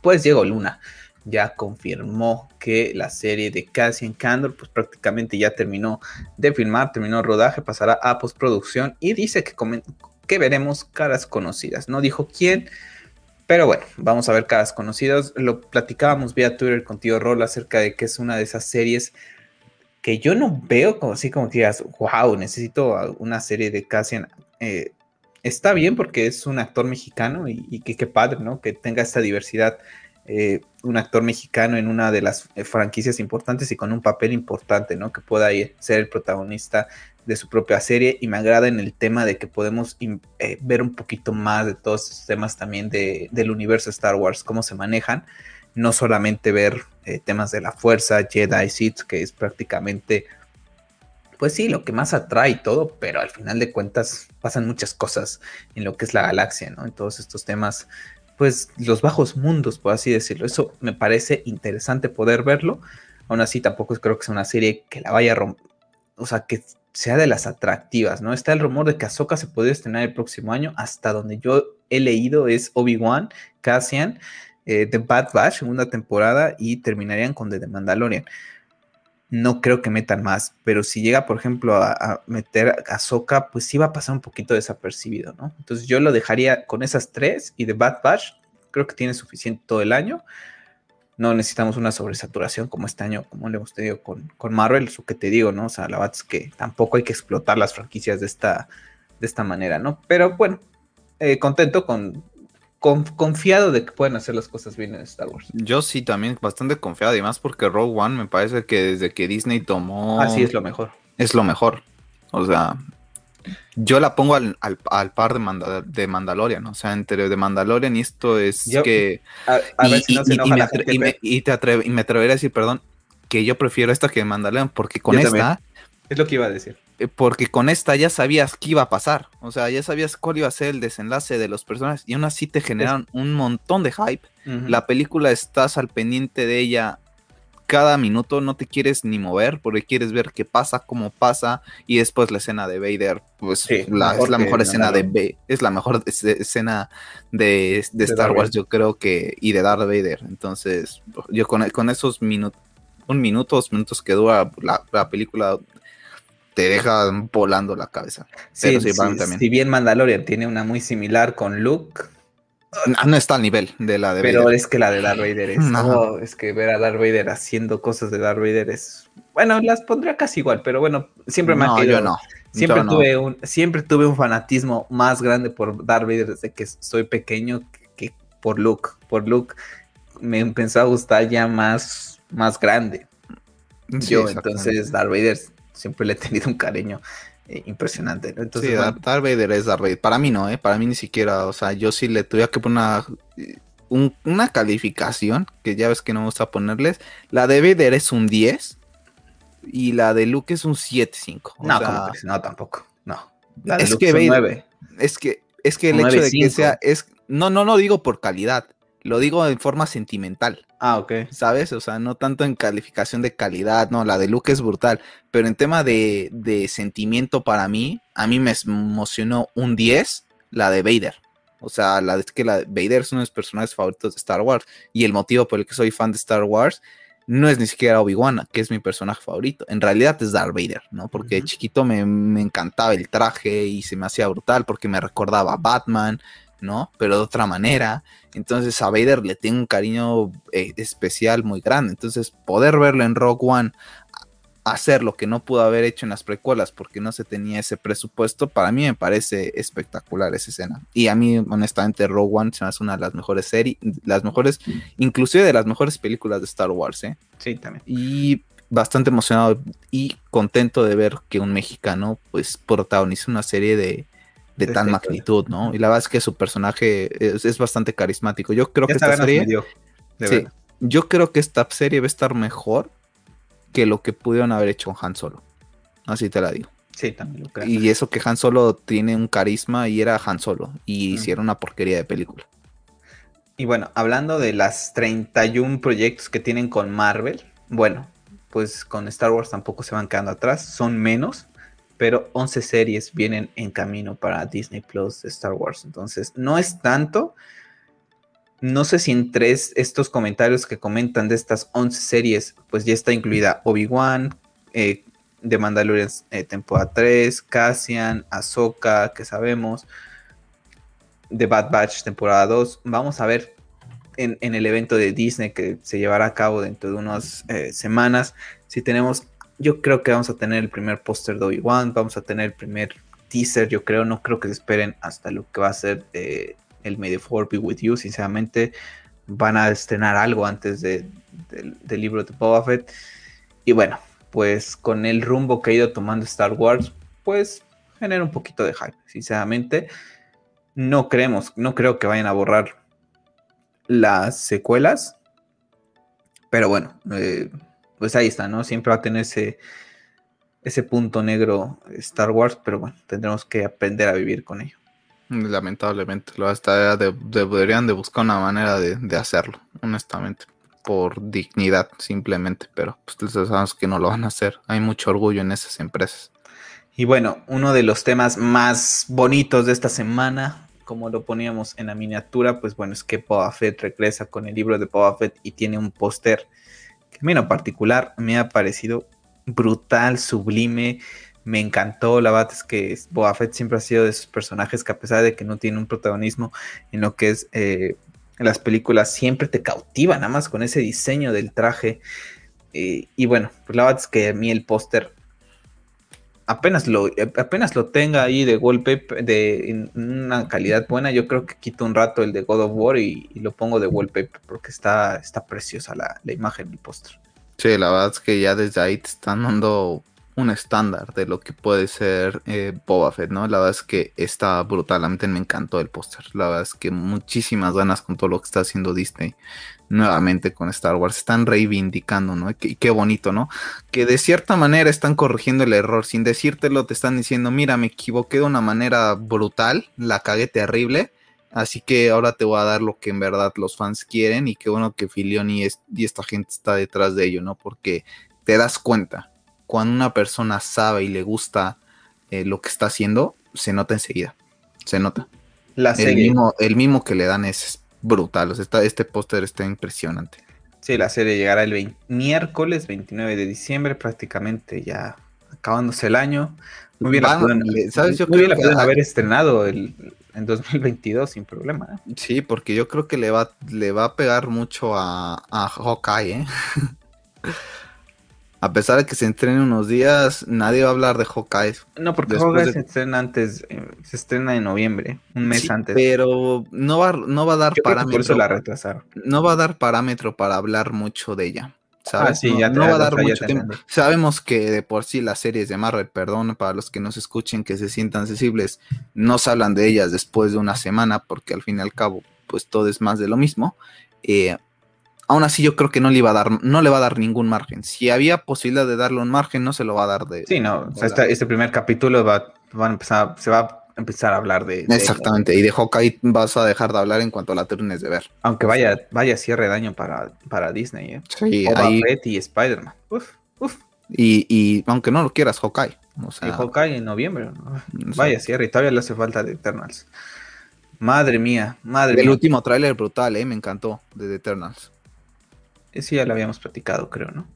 pues Diego Luna ya confirmó que la serie de Cassian Andor pues prácticamente ya terminó de filmar, terminó el rodaje, pasará a postproducción y dice que veremos caras conocidas. No dijo quién, pero bueno, vamos a ver caras conocidas. Lo platicábamos vía Twitter con tío Rol acerca de que es una de esas series que yo no veo como así como que digas, wow, necesito una serie de Cassian está bien porque es un actor mexicano y qué padre, ¿no? Que tenga esta diversidad, un actor mexicano en una de las franquicias importantes y con un papel importante, ¿no? Que pueda ser el protagonista de su propia serie, y me agrada en el tema de que podemos ver un poquito más de todos estos temas también del universo Star Wars, cómo se manejan, no solamente ver temas de la fuerza, Jedi, Sith, que es prácticamente, pues sí, lo que más atrae y todo, pero al final de cuentas pasan muchas cosas en lo que es la galaxia, ¿no? En todos estos temas, pues los bajos mundos, por así decirlo, eso me parece interesante poder verlo. Aún así tampoco creo que sea una serie que la vaya a romper, o sea, que sea de las atractivas, ¿no? Está el rumor de que Ahsoka se podría estrenar el próximo año. Hasta donde yo he leído es Obi-Wan, Cassian, The Bad Batch, segunda temporada, y terminarían con The Mandalorian. No creo que metan más, pero si llega, por ejemplo, a meter a Ahsoka, pues sí va a pasar un poquito desapercibido, ¿no? Entonces yo lo dejaría con esas tres, y The Bad Batch creo que tiene suficiente todo el año. No necesitamos una sobresaturación como este año, como le hemos tenido con Marvel, eso que te digo, ¿no? O sea, la verdad es que tampoco hay que explotar las franquicias de esta manera, ¿no? Pero bueno, contento, confiado de que pueden hacer las cosas bien en Star Wars. Yo sí también bastante confiado, y más porque Rogue One me parece que desde que Disney tomó... Ah, sí, es lo mejor. Es lo mejor. O sea, yo la pongo al par de Mandalorian, o sea, entre de Mandalorian y esto es yo, que... A ver si no se enoja la gente. Y me atrevería a decir, perdón, que yo prefiero esta que Mandalorian, porque con yo esta... También. Es lo que iba a decir. Porque con esta ya sabías qué iba a pasar, o sea, ya sabías cuál iba a ser el desenlace de los personajes, y aún así te generaron un montón de hype. Uh-huh. La película estás al pendiente de ella cada minuto, no te quieres ni mover porque quieres ver qué pasa, cómo pasa, y después la escena de Vader, pues sí, es la mejor escena de B, es la mejor escena de Star Wars, yo creo que, y de Darth Vader. Entonces, yo con esos minutos que dura la película, te deja volando la cabeza. Sí, sí, también. Si bien Mandalorian tiene una muy similar con Luke, no está al nivel de la de Vader. Pero es que la de Darth Vader es... No, es que ver a Darth Vader haciendo cosas de Darth Vader es... Bueno, las pondría casi igual, pero bueno, siempre me ha querido... No, yo no. Siempre tuve un fanatismo más grande por Darth Vader desde que soy pequeño que por Luke. Por Luke me empezó a gustar ya más grande. Sí, yo, entonces, Darth Vader... Siempre le he tenido un cariño impresionante, ¿no? Entonces, sí, bueno. Darth Vader es Darth Vader. Para mí no, para mí ni siquiera. O sea, yo sí le tuviera que poner una calificación, que ya ves que no me gusta ponerles. La de Vader es un 10 y la de Luke es un 7.5. No, ¿cómo crees? No, tampoco. No. La de Luke es un 9. Es que el hecho de que sea... No lo digo por calidad, lo digo en forma sentimental. Ah, ok. ¿Sabes? O sea, no tanto en calificación de calidad, no, la de Luke es brutal, pero en tema de sentimiento para mí, a mí me emocionó un 10 la de Vader. O sea, la de Vader es uno de mis personajes favoritos de Star Wars, y el motivo por el que soy fan de Star Wars no es ni siquiera Obi-Wan, que es mi personaje favorito. En realidad es Darth Vader, ¿no? Porque de chiquito me encantaba el traje y se me hacía brutal porque me recordaba a Batman, ¿no? Pero de otra manera. Entonces a Vader le tengo un cariño especial muy grande. Entonces poder verlo en Rogue One hacer lo que no pudo haber hecho en las precuelas porque no se tenía ese presupuesto, para mí me parece espectacular esa escena. Y a mí, honestamente, Rogue One se me hace una de las mejores series, las mejores, inclusive de las mejores películas de Star Wars, ¿eh? Sí, también. Y bastante emocionado y contento de ver que un mexicano pues protagoniza una serie de tan magnitud, ¿no? Y la verdad es que su personaje es bastante carismático. Yo creo que esta serie... Sí, yo creo que esta serie va a estar mejor que lo que pudieron haber hecho con Han Solo. Así te la digo. Sí, también lo creo. Y eso que Han Solo tiene un carisma y era Han Solo. Y hicieron una porquería de película. Y bueno, hablando de las 31 proyectos que tienen con Marvel, bueno, pues con Star Wars tampoco se van quedando atrás. Son menos, pero 11 series vienen en camino para Disney Plus de Star Wars. Entonces, no es tanto. No sé si entre estos comentarios que comentan de estas 11 series, pues ya está incluida Obi-Wan, The Mandalorian temporada 3, Cassian, Ahsoka, que sabemos, The Bad Batch temporada 2. Vamos a ver en el evento de Disney que se llevará a cabo dentro de unas semanas, si tenemos... Yo creo que vamos a tener el primer póster de Obi-Wan, vamos a tener el primer teaser, yo creo. No creo que se esperen hasta lo que va a ser el May the Fourth Be With You. Sinceramente, van a estrenar algo antes del libro de Boba Fett. Y bueno, pues con el rumbo que ha ido tomando Star Wars, pues genera un poquito de hype. Sinceramente, no creo que vayan a borrar las secuelas. Pero bueno, pues ahí está, ¿no? Siempre va a tener ese punto negro Star Wars, pero bueno, tendremos que aprender a vivir con ello. Lamentablemente, deberían de buscar una manera de hacerlo, honestamente, por dignidad simplemente, pero pues sabemos que no lo van a hacer. Hay mucho orgullo en esas empresas. Y bueno, uno de los temas más bonitos de esta semana, como lo poníamos en la miniatura, pues bueno, es que Boba Fett regresa con el libro de Boba Fett y tiene un póster que a mí en particular me ha parecido brutal, sublime, me encantó. La verdad es que Boba Fett siempre ha sido de esos personajes que, a pesar de que no tiene un protagonismo en lo que es las películas, siempre te cautiva, nada más con ese diseño del traje. Y bueno, pues la verdad es que a mí el póster, apenas lo tenga ahí de wallpaper, en una calidad buena, yo creo que quito un rato el de God of War y lo pongo de wallpaper, porque está preciosa la imagen del póster. Sí, la verdad es que ya desde ahí te están dando un estándar de lo que puede ser Boba Fett, ¿no? La verdad es que está brutal, a mí me encantó el póster. La verdad es que muchísimas ganas con todo lo que está haciendo Disney nuevamente con Star Wars. Están reivindicando, ¿no? Y qué bonito, ¿no? Que de cierta manera están corrigiendo el error. Sin decírtelo, te están diciendo, mira, me equivoqué de una manera brutal, la cagué terrible. Así que ahora te voy a dar lo que en verdad los fans quieren, y qué bueno que Filoni y esta gente está detrás de ello, ¿no? Porque te das cuenta, cuando una persona sabe y le gusta lo que está haciendo, se nota enseguida, se nota. El mismo que le dan es brutal, o sea, este póster está impresionante. Sí, la serie llegará el miércoles 29 de diciembre, prácticamente ya acabándose el año. Muy bien, ¿sabes? Yo creo que la pueden haber estrenado en 2022 sin problema, ¿eh? Sí, porque yo creo que le va a pegar mucho a Hawkeye, ¿eh? A pesar de que se estrene unos días, nadie va a hablar de Hawkeye. No, porque Hawkeye se estrena antes, se estrena en noviembre, un mes antes. Pero no va a dar parámetro. Por eso la retrasaron. No va a dar parámetro para hablar mucho de ella, ¿sabes? Ah, sí, no va a dar mucho tiempo. Sabemos que de por sí las series de Marvel, perdón, para los que nos escuchen, que se sientan sensibles, no se hablan de ellas después de una semana, porque al fin y al cabo, pues todo es más de lo mismo. Aún así, yo creo que no le va a dar ningún margen. Si había posibilidad de darle un margen, no se lo va a dar de... Sí, no, o sea, este primer capítulo se va a empezar a hablar de... Exactamente, y de Hawkeye vas a dejar de hablar en cuanto la termines de ver. Aunque vaya cierre de año para Disney, ¿eh? Sí, Boba Fett y Spider-Man. Uf. Y aunque no lo quieras, Hawkeye. O sea, y Hawkeye en noviembre, ¿no? No sé. Vaya cierre, y todavía le hace falta de Eternals. Madre mía. El último tráiler brutal, me encantó, de Eternals. Ese ya lo habíamos platicado, creo, ¿no?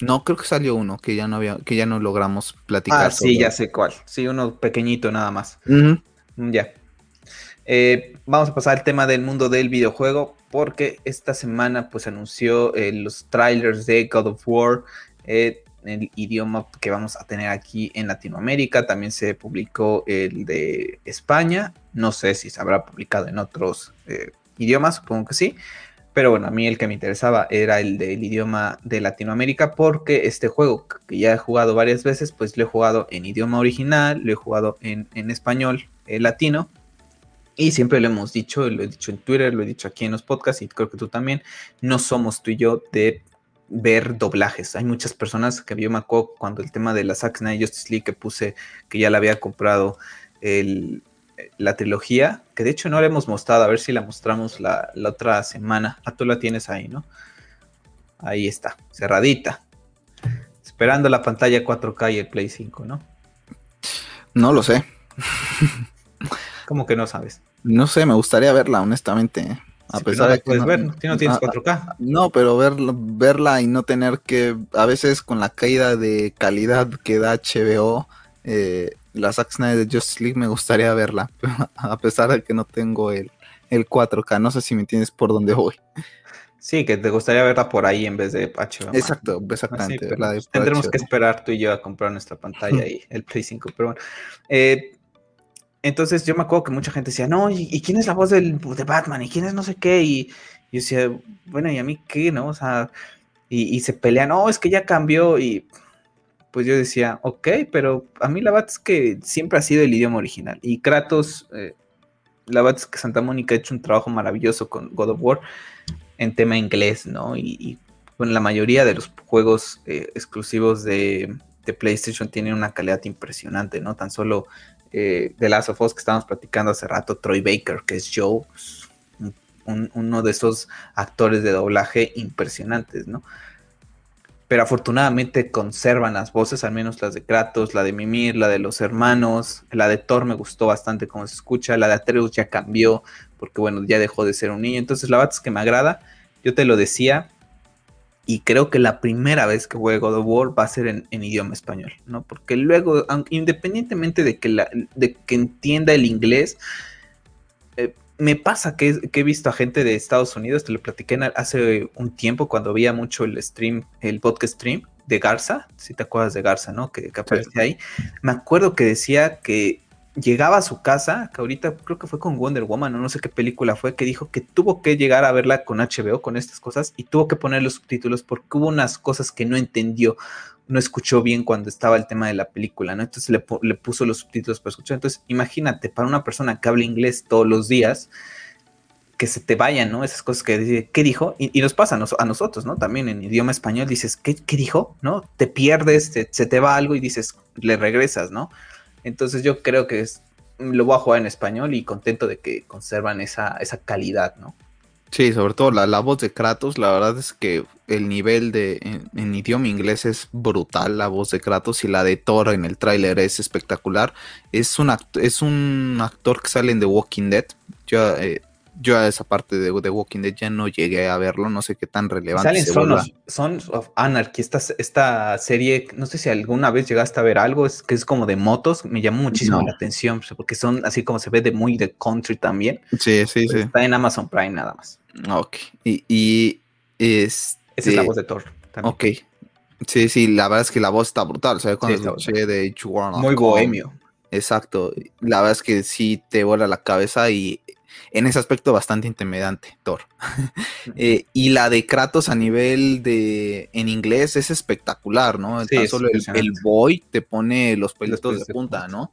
No, creo que salió uno que ya no logramos platicar. Ah, sí, ya sé cuál. Sí, uno pequeñito nada más. Uh-huh. Ya. Vamos a pasar al tema del mundo del videojuego, porque esta semana pues anunció los trailers de God of War en el idioma que vamos a tener aquí en Latinoamérica. También se publicó el de España. No sé si se habrá publicado en otros idiomas, supongo que sí. Pero bueno, a mí el que me interesaba era el del idioma de Latinoamérica, porque este juego, que ya he jugado varias veces, pues lo he jugado en idioma original, lo he jugado en español, latino, y siempre lo hemos dicho, lo he dicho en Twitter, lo he dicho aquí en los podcasts, y creo que tú también, no somos tú y yo de ver doblajes. Hay muchas personas que yo me acuerdo cuando el tema de la Zack Snyder Justice League, que puse que ya la había comprado la trilogía, que de hecho no la hemos mostrado, a ver si la mostramos la otra semana. Ah, tú la tienes ahí, ¿no? Ahí está, cerradita, esperando la pantalla 4K y el Play 5, ¿no? No lo sé. ¿Cómo que no sabes? No sé, me gustaría verla, honestamente. A sí, pesar de que puedes ver, no tienes 4K. No, pero verla y no tener que, a veces con la caída de calidad que da HBO, la Zack Snyder de Justice League, me gustaría verla, a pesar de que no tengo el 4K, no sé si me entiendes por dónde voy. Sí, que te gustaría verla por ahí en vez de HBO. Exacto, exactamente. Así, verla de tendremos HBO. Que esperar tú y yo a comprar nuestra pantalla y el Play 5, pero bueno. Entonces yo me acuerdo que mucha gente decía, no, ¿y quién es la voz de Batman? ¿Y quién es no sé qué? Y yo decía, bueno, ¿y a mí qué, no? O sea, y se pelean, no, es que ya cambió. Y pues yo decía, ok, pero a mí la bat es que siempre ha sido el idioma original. Y Kratos, la bat es que Santa Mónica ha hecho un trabajo maravilloso con God of War en tema inglés, ¿no? Y bueno, la mayoría de los juegos exclusivos de PlayStation tienen una calidad impresionante, ¿no? Tan solo The Last of Us que estábamos platicando hace rato, Troy Baker, que es Joel, uno de esos actores de doblaje impresionantes, ¿no? Pero afortunadamente conservan las voces, al menos las de Kratos, la de Mimir, la de los hermanos, la de Thor me gustó bastante como se escucha, la de Atreus ya cambió, porque bueno, ya dejó de ser un niño. Entonces la verdad es que me agrada, yo te lo decía, y creo que la primera vez que juegue God of War va a ser en idioma español, ¿no? Porque luego, independientemente de que entienda el inglés, me pasa que he visto a gente de Estados Unidos, te lo platiqué hace un tiempo cuando veía mucho el podcast stream de Garza, si te acuerdas de Garza, ¿no? Que aparecía sí. Ahí. Me acuerdo que decía que llegaba a su casa, que ahorita creo que fue con Wonder Woman, o no sé qué película fue, que dijo que tuvo que llegar a verla con HBO, con estas cosas, y tuvo que poner los subtítulos porque hubo unas cosas que no entendió, no escuchó bien cuando estaba el tema de la película, ¿no? Entonces le puso los subtítulos para escuchar. Entonces, imagínate, para una persona que habla inglés todos los días, que se te vayan, ¿no? Esas cosas que dice, ¿qué dijo? Y nos pasa a nosotros, ¿no? También en idioma español dices, ¿qué dijo? ¿No? Te pierdes, se te va algo y dices, le regresas, ¿no? Entonces, yo creo que lo voy a jugar en español y contento de que conservan esa calidad, ¿no? Sí, sobre todo la voz de Kratos, la verdad es que el nivel en idioma inglés es brutal, la voz de Kratos, y la de Thor en el tráiler es espectacular. Es un actor que sale en The Walking Dead. Yo a esa parte de Walking Dead ya no llegué a verlo, no sé qué tan relevante. Salen Sons of Anarchy, esta serie, no sé si alguna vez llegaste a ver algo, es que es como de motos, me llamó muchísimo la atención, porque son así como se ve de muy de country también. Sí, sí, pues sí. Está en Amazon Prime nada más. Ok, esa es la voz de Thor también. Ok, sí, sí, la verdad es que la voz está brutal, ¿sabes? Cuando escuché de H1 muy bohemio. Exacto, la verdad es que sí te vuela la cabeza y en ese aspecto bastante intimidante, Thor. Y la de Kratos a nivel en inglés es espectacular, ¿no? Sí, tan solo el boy te pone los pelitos de punta, ¿no?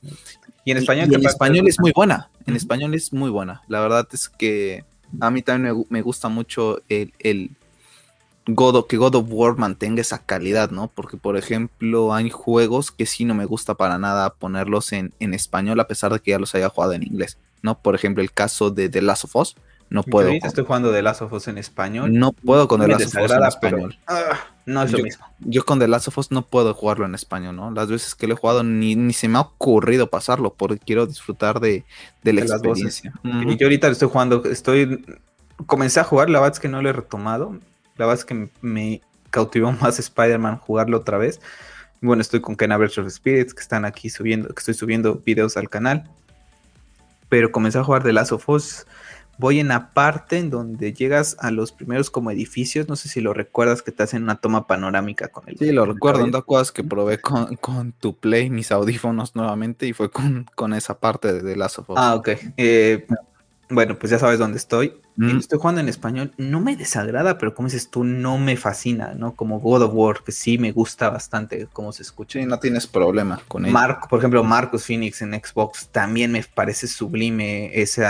Y en español, es muy buena. En español es muy buena. La verdad es que a mí también me gusta mucho que God of War mantenga esa calidad, ¿no? Porque, por ejemplo, hay juegos que sí no me gusta para nada ponerlos en español, a pesar de que ya los haya jugado en inglés, ¿no? Por ejemplo, el caso de The Last of Us, no puedo. Ahorita estoy jugando The Last of Us en español. No puedo con The Last of Us en español. No es lo mismo. Yo con The Last of Us no puedo jugarlo en español, ¿no? Las veces que lo he jugado ni se me ha ocurrido pasarlo porque quiero disfrutar de la experiencia. Y yo ahorita lo estoy jugando, comencé a jugar, la verdad es que no lo he retomado. La verdad es que me cautivó más Spider-Man jugarlo otra vez. Bueno, estoy con Kena Virtual Spirits, que están aquí subiendo, que estoy subiendo videos al canal. Pero comencé a jugar The Last of Us. Voy en la parte en donde llegas a los primeros como edificios. No sé si lo recuerdas que te hacen una toma panorámica con el... Sí, lo recuerdo. ¿No te acuerdas que probé con tu Play, mis audífonos nuevamente? Y fue con esa parte de The Last of Us. Ah, ok. Bueno, pues ya sabes dónde estoy. Estoy jugando en español. No me desagrada, pero como dices tú, no me fascina, ¿no? Como God of War, que sí me gusta bastante cómo se escucha. Sí, no tienes problema con él. Por ejemplo, Marcus Phoenix en Xbox también me parece sublime ese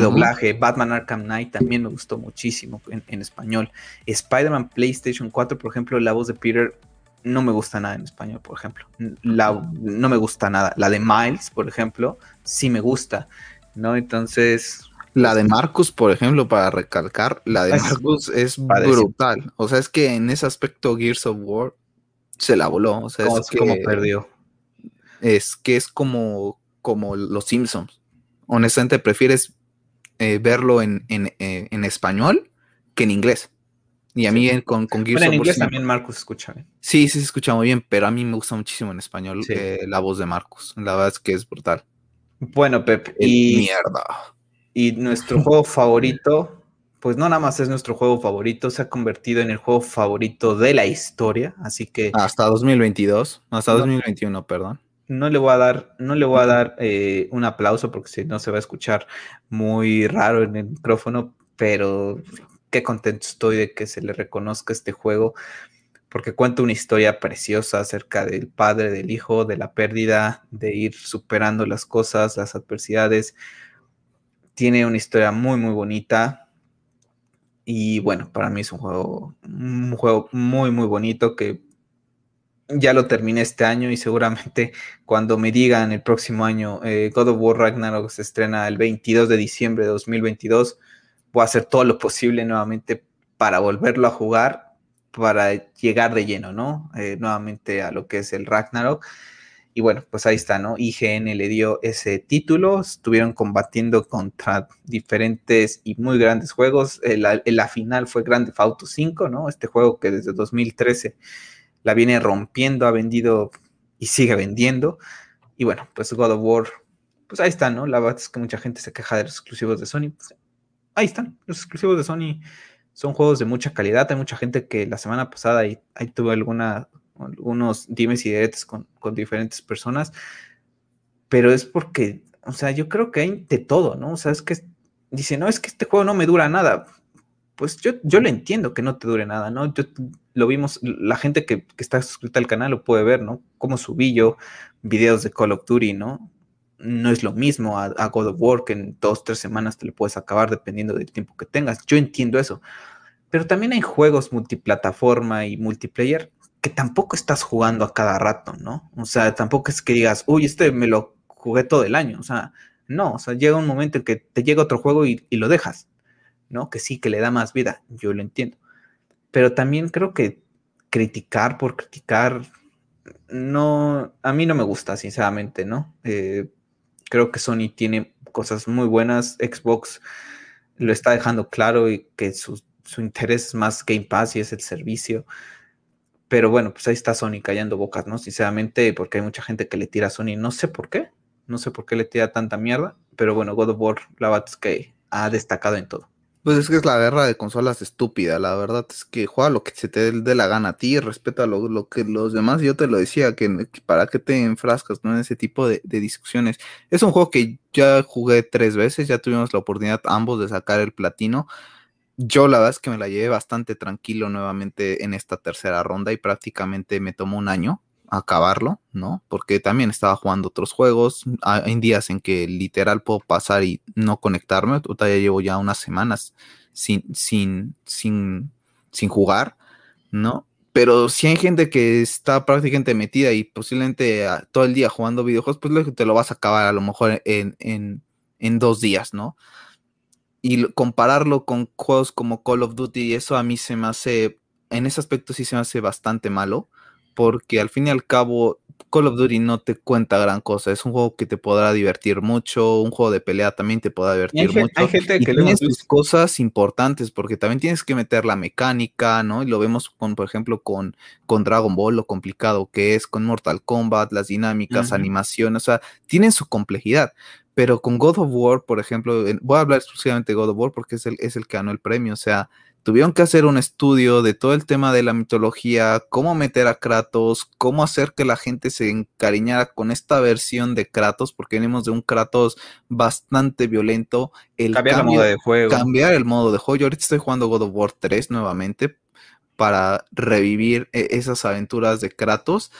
doblaje. Batman Arkham Knight también me gustó muchísimo en español. Spider-Man PlayStation 4, por ejemplo, la voz de Peter... No me gusta nada en español, por ejemplo. No me gusta nada. La de Miles, por ejemplo, sí me gusta, ¿no? Entonces... La de Marcus, por ejemplo, para recalcar, la de Marcus es brutal. O sea, es que en ese aspecto Gears of War se la voló. O sea, es que como perdió. Es que es como los Simpsons. Honestamente, prefieres verlo en español que en inglés. Y a mí con Gears of War... Bueno, en inglés también Marcus escucha bien. Sí, sí se escucha muy bien, pero a mí me gusta muchísimo en español la voz de Marcus. La verdad es que es brutal. Bueno, Pep, y nuestro juego favorito, pues no nada más es nuestro juego favorito, se ha convertido en el juego favorito de la historia, así que... Hasta 2022, hasta 2021, perdón. No le voy a dar un aplauso porque si no se va a escuchar muy raro en el micrófono, pero qué contento estoy de que se le reconozca este juego porque cuenta una historia preciosa acerca del padre, del hijo, de la pérdida, de ir superando las cosas, las adversidades. Tiene una historia muy, muy bonita y bueno, para mí es un juego muy, muy bonito que ya lo terminé este año y seguramente cuando me digan el próximo año God of War Ragnarok se estrena el 22 de diciembre de 2022, voy a hacer todo lo posible nuevamente para volverlo a jugar, para llegar de lleno, ¿no? Nuevamente a lo que es el Ragnarok. Y bueno, pues ahí está, ¿no? IGN le dio ese título, estuvieron combatiendo contra diferentes y muy grandes juegos. La final fue Grand Theft Auto 5, ¿no? Este juego que desde 2013... la viene rompiendo, ha vendido y sigue vendiendo. Y bueno, pues God of War, pues ahí están, ¿no? La verdad es que mucha gente se queja de los exclusivos de Sony. Pues ahí están, los exclusivos de Sony son juegos de mucha calidad. Hay mucha gente que la semana pasada, ahí tuve algunos dimes y diretes con diferentes personas. Pero es porque, o sea, yo creo que hay de todo, ¿no? O sea, es que dice, no, es que este juego no me dura nada. Pues yo lo entiendo que no te dure nada, ¿no? Lo vimos, la gente que está suscrita al canal lo puede ver, ¿no? Cómo subí yo videos de Call of Duty, ¿no? No es lo mismo a God of War, que en 2-3 semanas te lo puedes acabar dependiendo del tiempo que tengas. Yo entiendo eso. Pero también hay juegos multiplataforma y multiplayer que tampoco estás jugando a cada rato, ¿no? O sea, tampoco es que digas, uy, este me lo jugué todo el año. O sea, no, o sea, llega un momento en que te llega otro juego y lo dejas, ¿no? Que sí, que le da más vida, yo lo entiendo. Pero también creo que criticar por criticar, no, a mí no me gusta, sinceramente, ¿no? Creo que Sony tiene cosas muy buenas. Xbox lo está dejando claro y que su interés es más Game Pass y es el servicio. Pero bueno, pues ahí está Sony callando bocas, ¿no? Sinceramente, porque hay mucha gente que le tira a Sony. No sé por qué le tira tanta mierda. Pero bueno, God of War, la verdad es que ha destacado en todo. Pues es que es la guerra de consolas estúpida, la verdad es que juega lo que se te dé la gana a ti, respeta lo que los demás, yo te lo decía, que para qué te enfrascas, ¿no? En ese tipo de discusiones. Es un juego que ya jugué 3 veces, ya tuvimos la oportunidad ambos de sacar el platino. Yo la verdad es que me la llevé bastante tranquilo nuevamente en esta 3ª ronda y prácticamente me tomó un año acabarlo, ¿no? Porque también estaba jugando otros juegos, hay días en que literal puedo pasar y no conectarme, todavía llevo ya unas semanas sin jugar, ¿no? Pero si hay gente que está prácticamente metida y posiblemente todo el día jugando videojuegos, pues te lo vas a acabar a lo mejor en 2 días, ¿no? Y compararlo con juegos como Call of Duty, eso a mí se me hace, en ese aspecto sí se me hace bastante malo, porque al fin y al cabo Call of Duty no te cuenta gran cosa, es un juego que te podrá divertir mucho, un juego de pelea también te podrá divertir mucho, hay gente que tiene sus cosas importantes, porque también tienes que meter la mecánica, ¿no? Y lo vemos con, por ejemplo, con Dragon Ball, lo complicado que es, con Mortal Kombat, las dinámicas, animaciones, o sea, tienen su complejidad. Pero con God of War, por ejemplo, voy a hablar exclusivamente de God of War porque es el que ganó el premio, o sea, tuvieron que hacer un estudio de todo el tema de la mitología, cómo meter a Kratos, cómo hacer que la gente se encariñara con esta versión de Kratos, porque venimos de un Kratos bastante violento. Cambiar el modo de juego. Yo ahorita estoy jugando God of War 3 nuevamente para revivir esas aventuras de Kratos.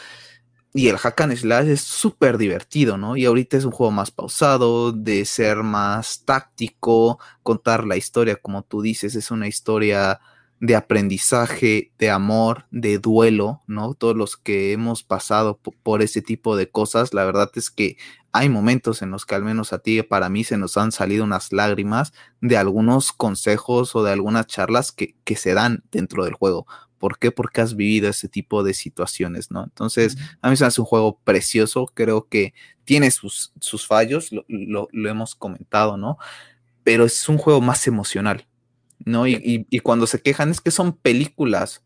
Y el hack and slash es súper divertido, ¿no? Y ahorita es un juego más pausado, de ser más táctico, contar la historia, como tú dices, es una historia de aprendizaje, de amor, de duelo, ¿no? Todos los que hemos pasado por ese tipo de cosas, la verdad es que hay momentos en los que al menos a ti y para mí se nos han salido unas lágrimas de algunos consejos o de algunas charlas que se dan dentro del juego. ¿Por qué? Porque has vivido ese tipo de situaciones, ¿no? Entonces, a mí se me hace un juego precioso, creo que tiene sus fallos, lo hemos comentado, ¿no? Pero es un juego más emocional, ¿no? Y cuando se quejan es que son películas,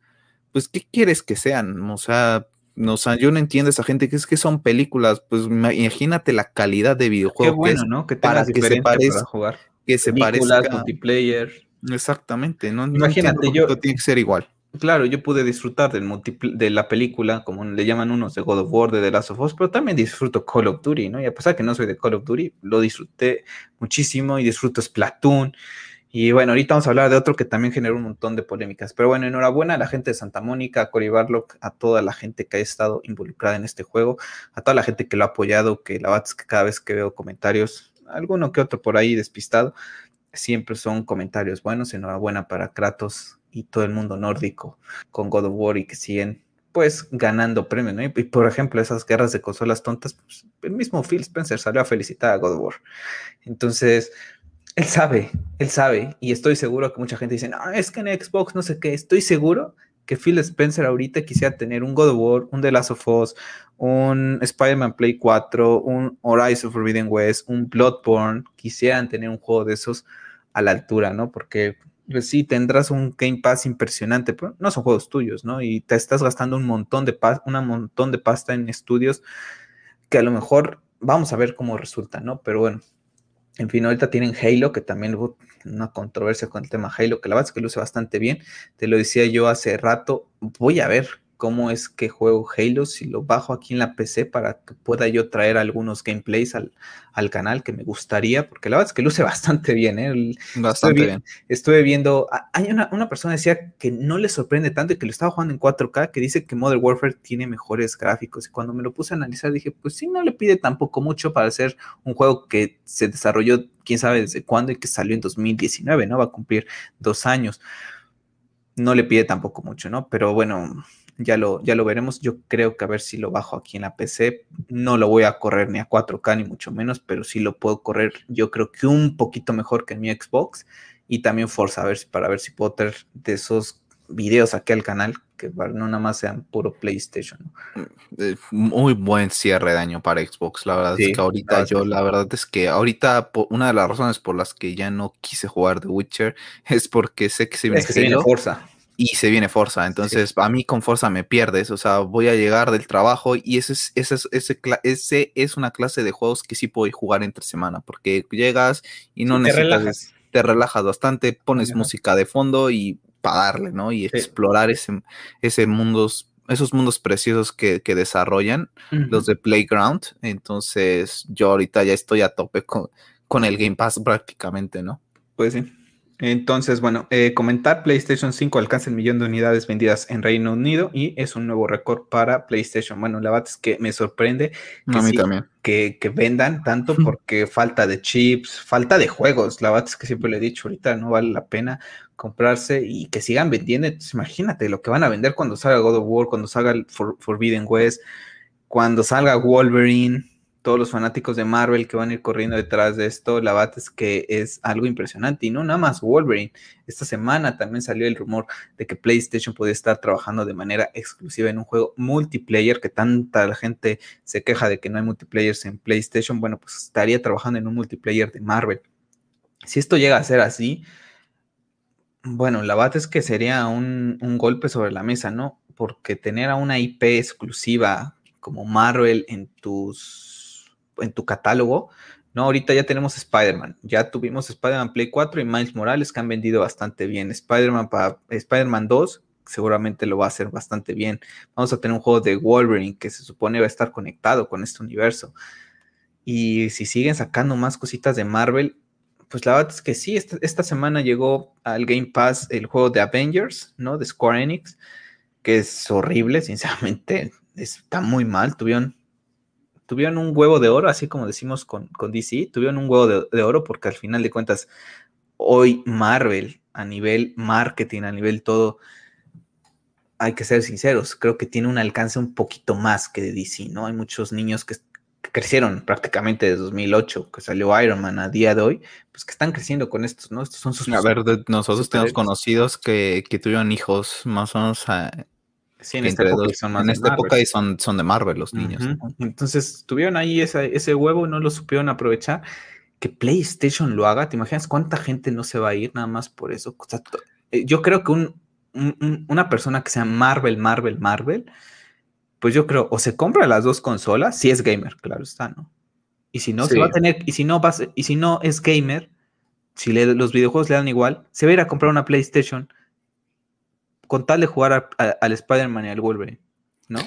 pues, ¿qué quieres que sean? O sea, yo no entiendo a esa gente que es que son películas, pues, imagínate la calidad de videojuego. Qué bueno, ¿no? Que tengas diferente para jugar. Que se parezca. Multiplayer. Exactamente, ¿no? Imagínate, yo... Tiene que ser igual. Claro, yo pude disfrutar de la película, como le llaman unos, de God of War, de The Last of Us, pero también disfruto Call of Duty, ¿no? Y a pesar que no soy de Call of Duty, lo disfruté muchísimo y disfruto Splatoon. Y bueno, ahorita vamos a hablar de otro que también generó un montón de polémicas. Pero bueno, enhorabuena a la gente de Santa Mónica, a Cory Barlog, a toda la gente que ha estado involucrada en este juego, a toda la gente que lo ha apoyado, que la verdad es que cada vez que veo comentarios, alguno que otro por ahí despistado, siempre son comentarios buenos. Enhorabuena para Kratos y todo el mundo nórdico con God of War y que siguen pues ganando premios, ¿no? Y por ejemplo, esas guerras de consolas tontas, pues, el mismo Phil Spencer salió a felicitar a God of War. Entonces, él sabe, y estoy seguro que mucha gente dice, no, es que en Xbox no sé qué. Estoy seguro que Phil Spencer ahorita quisiera tener un God of War, un The Last of Us, un Spider-Man Play 4, un Horizon Forbidden West, un Bloodborne, quisieran tener un juego de esos a la altura, ¿no? Porque pues, sí, tendrás un Game Pass impresionante, pero no son juegos tuyos, ¿no? Y te estás gastando un montón de pasta en estudios que a lo mejor vamos a ver cómo resulta, ¿no? Pero bueno. En fin, ahorita tienen Halo, que también hubo una controversia con el tema Halo, que la verdad es que luce bastante bien. Te lo decía yo hace rato, voy a ver cómo es que juego Halo, si lo bajo aquí en la PC para que pueda yo traer algunos gameplays al canal, que me gustaría, porque la verdad es que luce bastante bien. Bastante bien. Estuve viendo, hay una persona que decía que no le sorprende tanto y que lo estaba jugando en 4K, que dice que Modern Warfare tiene mejores gráficos. Y cuando me lo puse a analizar dije, pues sí, no le pide tampoco mucho para ser un juego que se desarrolló quién sabe desde cuándo y que salió en 2019, ¿no? Va a cumplir 2 años. No le pide tampoco mucho, ¿no? Pero bueno, ya lo veremos. Yo creo que a ver si lo bajo aquí en la PC. No lo voy a correr ni a 4K ni mucho menos, pero sí lo puedo correr, yo creo que un poquito mejor que en mi Xbox. Y también Forza, para ver si puedo tener de esos videos aquí al canal, que no nada más sean puro PlayStation, ¿no? Muy buen cierre de año para Xbox, la verdad, sí, es que ahorita una de las razones por las que ya no quise jugar The Witcher es porque sé que se viene Forza. Y se viene Forza, entonces sí. A mí con Forza me pierdes, o sea, voy a llegar del trabajo y ese es una clase de juegos que sí puedo jugar entre semana, porque llegas y no necesitas, te relajas bastante, pones música de fondo y para darle, ¿no? Y explorar esos mundos preciosos que desarrollan, los de Playground. Entonces yo ahorita ya estoy a tope con el Game Pass prácticamente, ¿no? Pues sí. Entonces, bueno, comentar, PlayStation 5 alcanza 1 millón de unidades vendidas en Reino Unido y es un nuevo récord para PlayStation. Bueno, la verdad es que me sorprende que vendan tanto porque falta de chips, falta de juegos. La verdad es que siempre le he dicho, ahorita no vale la pena comprarse y que sigan vendiendo. Entonces, imagínate lo que van a vender cuando salga God of War, cuando salga el Forbidden West, cuando salga Wolverine. Todos los fanáticos de Marvel que van a ir corriendo detrás de esto, la verdad es que es algo impresionante. Y no nada más Wolverine. Esta semana también salió el rumor de que PlayStation podía estar trabajando de manera exclusiva en un juego multiplayer, que tanta gente se queja de que no hay multiplayers en PlayStation. Bueno, pues estaría trabajando en un multiplayer de Marvel. Si esto llega a ser así, bueno, la verdad es que sería un golpe sobre la mesa, ¿no? Porque tener a una IP exclusiva como Marvel en tu catálogo, ¿no? Ahorita ya tenemos Spider-Man, ya tuvimos Spider-Man Play 4 y Miles Morales, que han vendido bastante bien. Spider-Man 2 seguramente lo va a hacer bastante bien. Vamos a tener un juego de Wolverine que se supone va a estar conectado con este universo. Y si siguen sacando más cositas de Marvel, pues la verdad es que sí, esta semana llegó al Game Pass el juego de Avengers, ¿no? De Square Enix, que es horrible, sinceramente, está muy mal. Tuvieron un huevo de oro, así como decimos con DC, tuvieron un huevo de oro porque al final de cuentas, hoy Marvel, a nivel marketing, a nivel todo, hay que ser sinceros, creo que tiene un alcance un poquito más que de DC, ¿no? Hay muchos niños que crecieron prácticamente desde 2008, que salió Iron Man a día de hoy, pues que están creciendo con estos, ¿no? Estos son sus... A ver, nosotros tenemos conocidos que tuvieron hijos más o menos... Sí, en esta época son de Marvel los niños, ¿no? Entonces tuvieron ahí ese huevo y no lo supieron aprovechar. Que PlayStation lo haga, ¿te imaginas cuánta gente no se va a ir nada más por eso? O sea, yo creo que una persona que sea Marvel, pues yo creo, o se compra las dos consolas, si es gamer, claro está, ¿no? Y si no, sí, se va a tener, y si no es gamer, si los videojuegos le dan igual, se va a ir a comprar una PlayStation con tal de jugar al Spider-Man y al Wolverine, ¿no?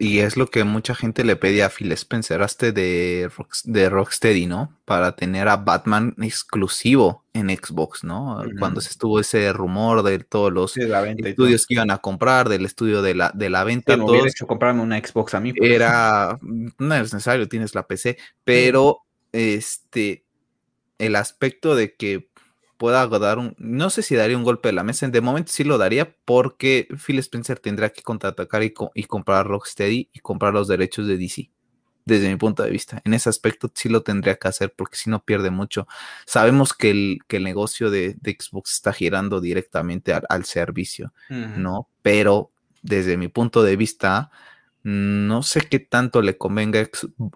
Y es lo que mucha gente le pedía a Phil Spencer, de Rocksteady, ¿no? Para tener a Batman exclusivo en Xbox, ¿no? Uh-huh. Cuando se estuvo ese rumor de todos los estudios que iban a comprar, del estudio de la venta. Pero hubiera hecho comprarme una Xbox a mí. Pues. No es necesario, tienes la PC, pero uh-huh. El aspecto de que pueda dar no sé si daría un golpe de la mesa, de momento sí lo daría, porque Phil Spencer tendría que contraatacar y comprar Rocksteady y comprar los derechos de DC, desde mi punto de vista. En ese aspecto sí lo tendría que hacer, porque si no pierde mucho. Sabemos que el negocio de Xbox está girando directamente al servicio, uh-huh. ¿no? Pero desde mi punto de vista, no sé qué tanto le convenga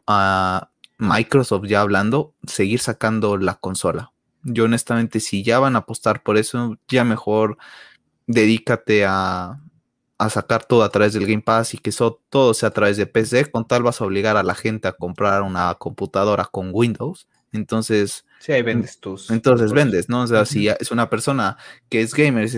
a Microsoft, ya hablando, seguir sacando la consola. Yo honestamente, si ya van a apostar por eso, ya mejor dedícate a sacar todo a través del Game Pass y que todo sea a través de PC, con tal vas a obligar a la gente a comprar una computadora con Windows. Entonces... sí, ahí vendes tus... entonces vendes, ¿no? O sea, uh-huh. si es una persona que es gamer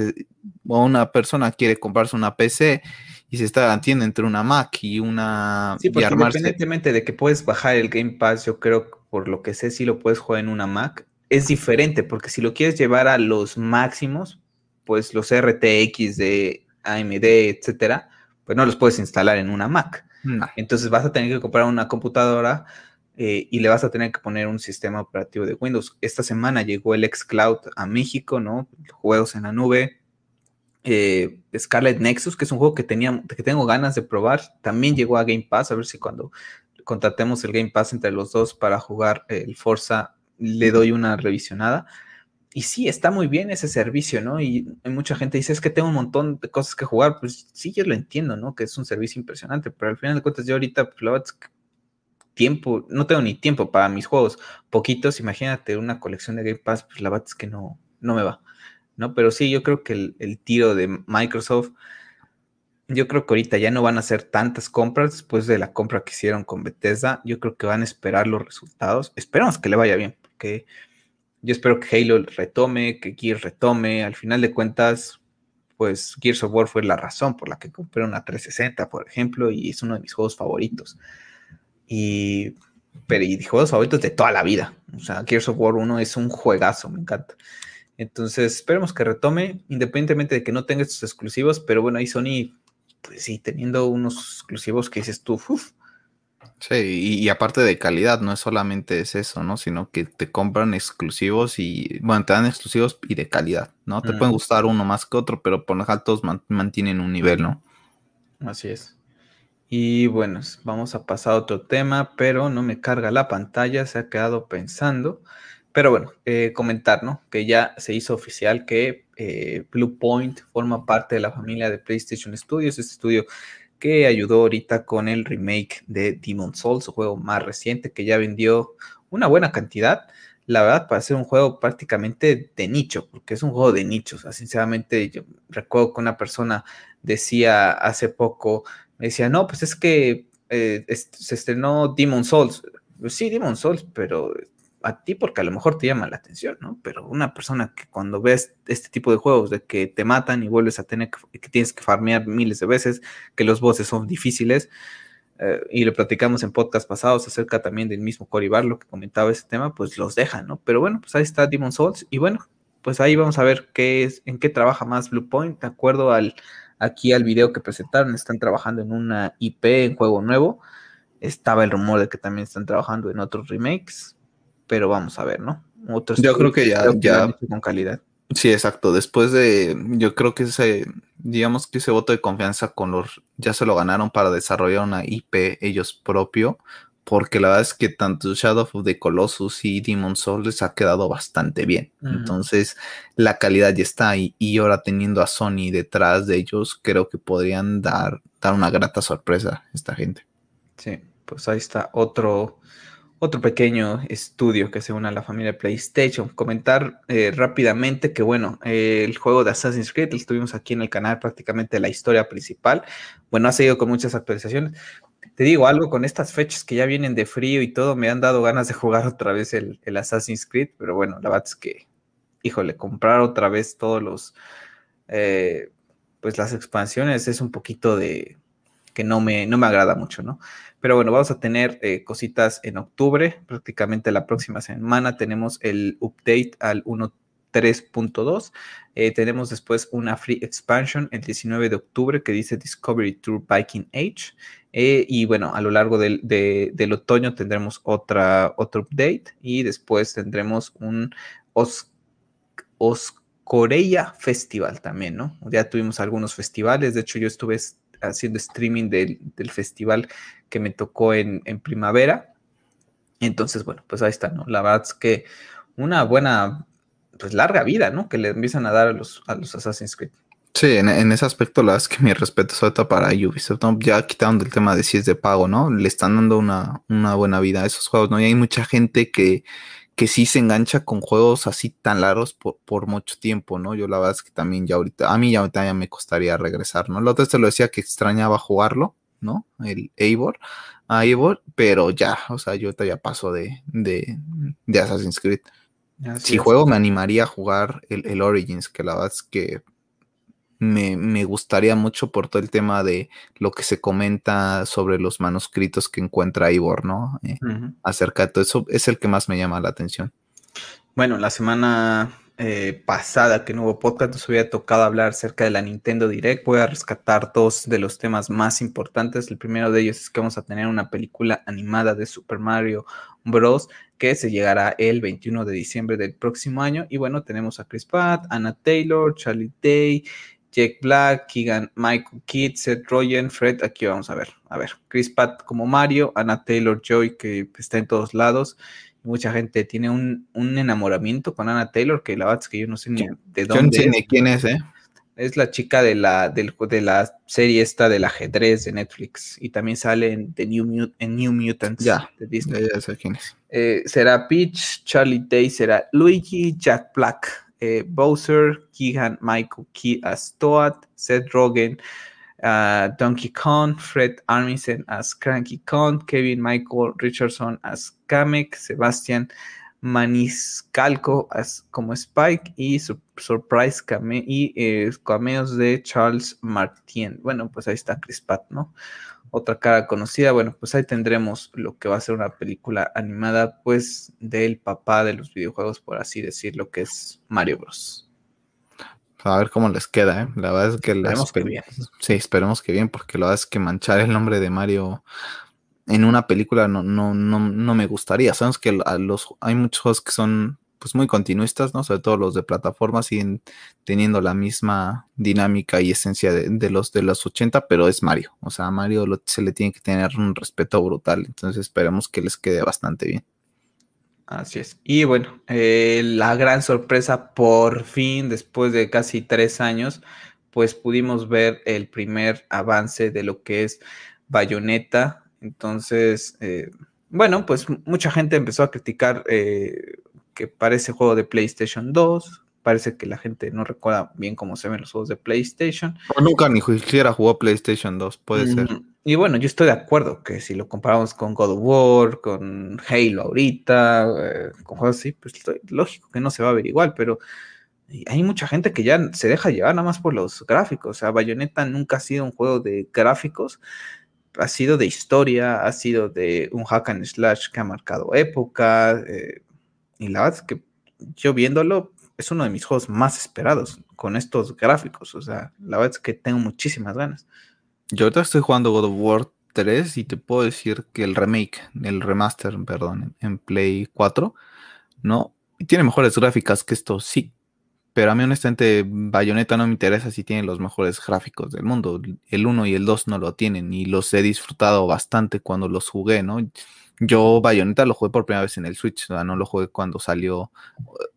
o una persona quiere comprarse una PC y se está entiende entre una Mac y una... sí, porque independientemente de que puedes bajar el Game Pass, yo creo, por lo que sé, sí lo puedes jugar en una Mac. Es diferente, porque si lo quieres llevar a los máximos, pues los RTX de AMD, etcétera, pues no los puedes instalar en una Mac. No. Entonces vas a tener que comprar una computadora y le vas a tener que poner un sistema operativo de Windows. Esta semana llegó el xCloud a México, ¿no? Juegos en la nube. Scarlet Nexus, que es un juego que tengo ganas de probar, también llegó a Game Pass. A ver si cuando contratemos el Game Pass entre los dos para jugar el Forza, le doy una revisionada. Y sí, está muy bien ese servicio, ¿no? Y mucha gente dice, es que tengo un montón de cosas que jugar. Pues sí, yo lo entiendo, ¿no? Que es un servicio impresionante, pero al final de cuentas yo ahorita, pues, la verdad es que tiempo, no tengo ni tiempo para mis juegos. Poquitos, imagínate una colección de Game Pass, pues la verdad es que no me va, ¿no? Pero sí, yo creo que el tiro de Microsoft, yo creo que ahorita ya no van a hacer tantas compras después de la compra que hicieron con Bethesda. Yo creo que van a esperar los resultados. Esperamos que le vaya bien, que yo espero que Halo retome, que Gears retome. Al final de cuentas, pues Gears of War fue la razón por la que compré una 360, por ejemplo, y es uno de mis juegos favoritos. Y juegos favoritos de toda la vida. O sea, Gears of War 1 es un juegazo, me encanta. Entonces, esperemos que retome, independientemente de que no tenga estos exclusivos, pero bueno, ahí Sony, pues sí, teniendo unos exclusivos que dices tú, uff. Sí, y aparte de calidad, no es solamente es eso, ¿no? Sino que te compran exclusivos y, bueno, te dan exclusivos y de calidad, ¿no? Te pueden gustar uno más que otro, pero por lo general todos mantienen un nivel, ¿no? Así es. Y bueno, vamos a pasar a otro tema, pero no me carga la pantalla, se ha quedado pensando. Pero bueno, comentar, ¿no? Que ya se hizo oficial que Blue Point forma parte de la familia de PlayStation Studios, este estudio que ayudó ahorita con el remake de Demon's Souls, su juego más reciente, que ya vendió una buena cantidad, la verdad, para ser un juego prácticamente de nicho, porque es un juego de nicho. O sea, sinceramente, yo recuerdo que una persona decía hace poco, me decía, no, pues es que se estrenó Demon's Souls. Pues sí, Demon's Souls, pero a ti porque a lo mejor te llama la atención, ¿no? Pero una persona que cuando ves este tipo de juegos de que te matan y vuelves a tener que tienes que farmear miles de veces, que los bosses son difíciles, y lo platicamos en podcast pasados acerca también del mismo Cory Barlow que comentaba ese tema, pues los dejan, ¿no? Pero bueno, pues ahí está Demon's Souls, y bueno, pues ahí vamos a ver en qué trabaja más Blue Point. De acuerdo al video que presentaron, están trabajando en una IP, en juego nuevo. Estaba el rumor de que también están trabajando en otros remakes, pero vamos a ver, ¿no? Otros, yo creo que ya con calidad. Sí, exacto. Después de, yo creo que ese voto de confianza con los, ya se lo ganaron para desarrollar una IP ellos propio, porque la verdad es que tanto Shadow of the Colossus y Demon's Souls les ha quedado bastante bien. Uh-huh. Entonces, la calidad ya está ahí, y ahora teniendo a Sony detrás de ellos, creo que podrían dar una grata sorpresa a esta gente. Sí, pues ahí está otro pequeño estudio que se une a la familia de PlayStation. Comentar rápidamente que, bueno, el juego de Assassin's Creed lo tuvimos aquí en el canal, prácticamente la historia principal. Bueno, ha seguido con muchas actualizaciones. Te digo algo, con estas fechas que ya vienen de frío y todo, me han dado ganas de jugar otra vez el Assassin's Creed, pero bueno, la verdad es que, híjole, comprar otra vez todos los pues las expansiones es un poquito de que no me agrada mucho, ¿no? Pero bueno, vamos a tener cositas en octubre, prácticamente la próxima semana tenemos el update al 1.3.2, tenemos después una free expansion el 19 de octubre que dice Discovery Tour Viking Age, y bueno, a lo largo del otoño tendremos otro update, y después tendremos un Oscorea Festival también, ¿no? Ya tuvimos algunos festivales, de hecho yo estuve haciendo streaming del festival que me tocó en primavera, entonces bueno, pues ahí está, ¿no? La verdad es que una buena, pues larga vida, ¿no? Que le empiezan a dar a los Assassin's Creed. Sí, en ese aspecto la verdad es que mi respeto es ahorita para Ubisoft, ¿no? Ya quitaron del tema de si es de pago, ¿no? Le están dando una buena vida a esos juegos, ¿no? Y hay mucha gente que sí se engancha con juegos así tan largos por mucho tiempo, ¿no? Yo la verdad es que también ya ahorita me costaría regresar, ¿no? La otra vez te lo decía que extrañaba jugarlo, ¿no? El Eivor, pero ya, o sea, yo todavía paso de Assassin's Creed. Así si es. Juego, me animaría a jugar el Origins, que la verdad es que me gustaría mucho por todo el tema de lo que se comenta sobre los manuscritos que encuentra Eivor, ¿no? Acerca de todo eso, es el que más me llama la atención. Bueno, la semana pasada que no hubo podcast, nos hubiera tocado hablar acerca de la Nintendo Direct. Voy a rescatar dos de los temas más importantes. El primero de ellos es que vamos a tener una película animada de Super Mario Bros. Que se llegará el 21 de diciembre del próximo año. Y bueno, tenemos a Chris Pratt, Anna Taylor, Charlie Day, Jack Black, Keegan Michael Kidd, Seth Rogen, Fred. Aquí vamos a ver, Chris Pratt como Mario, Anna Taylor Joy, que está en todos lados. Mucha gente tiene un enamoramiento con Anna Taylor, que la verdad es que yo no sé ni de dónde. Yo no sé ni quién es, ¿eh? Es la chica de la serie esta del ajedrez de Netflix. Y también sale en New Mutants de Disney. Ya sé quién es. Será Peach, Charlie Day será Luigi, Jack Black, Bowser, Keegan Michael Key as Toad, Seth Rogen, Donkey Kong, Fred Armisen as Cranky Kong, Kevin Michael Richardson as Kamek, Sebastián Maniscalco como Spike y Surprise cameos de Charles Martin. Bueno, pues ahí está Chris Pratt, ¿no? Otra cara conocida. Bueno, pues ahí tendremos lo que va a ser una película animada, pues, del papá de los videojuegos, por así decirlo, que es Mario Bros. A ver cómo les queda, ¿eh? La verdad es que... Esperemos que bien. Sí, esperemos que bien, porque la verdad es que manchar el nombre de Mario en una película no me gustaría. Sabemos que hay muchos juegos que son pues muy continuistas, ¿no? Sobre todo los de plataformas siguen teniendo la misma dinámica y esencia de los 80, pero es Mario. O sea, a Mario se le tiene que tener un respeto brutal. Entonces esperemos que les quede bastante bien. Así es. Y bueno, la gran sorpresa, por fin, después de casi 3 años, pues pudimos ver el primer avance de lo que es Bayonetta. Entonces, bueno, pues mucha gente empezó a criticar que parece juego de PlayStation 2, parece que la gente no recuerda bien cómo se ven los juegos de PlayStation. O nunca ni siquiera jugó PlayStation 2, puede ser. Y bueno, yo estoy de acuerdo que si lo comparamos con God of War, con Halo ahorita, con juegos así, pues lógico que no se va a ver igual, pero hay mucha gente que ya se deja llevar nada más por los gráficos. O sea, Bayonetta nunca ha sido un juego de gráficos, ha sido de historia, ha sido de un hack and slash que ha marcado época, y la verdad es que yo viéndolo es uno de mis juegos más esperados con estos gráficos. O sea, la verdad es que tengo muchísimas ganas. Yo ahorita estoy jugando God of War 3 y te puedo decir que el remaster, en Play 4, ¿no? Tiene mejores gráficas que esto, sí. Pero a mí honestamente Bayonetta no me interesa si tiene los mejores gráficos del mundo. El 1 y el 2 no lo tienen y los he disfrutado bastante cuando los jugué, ¿no? Yo Bayonetta lo jugué por primera vez en el Switch, o sea, no lo jugué cuando salió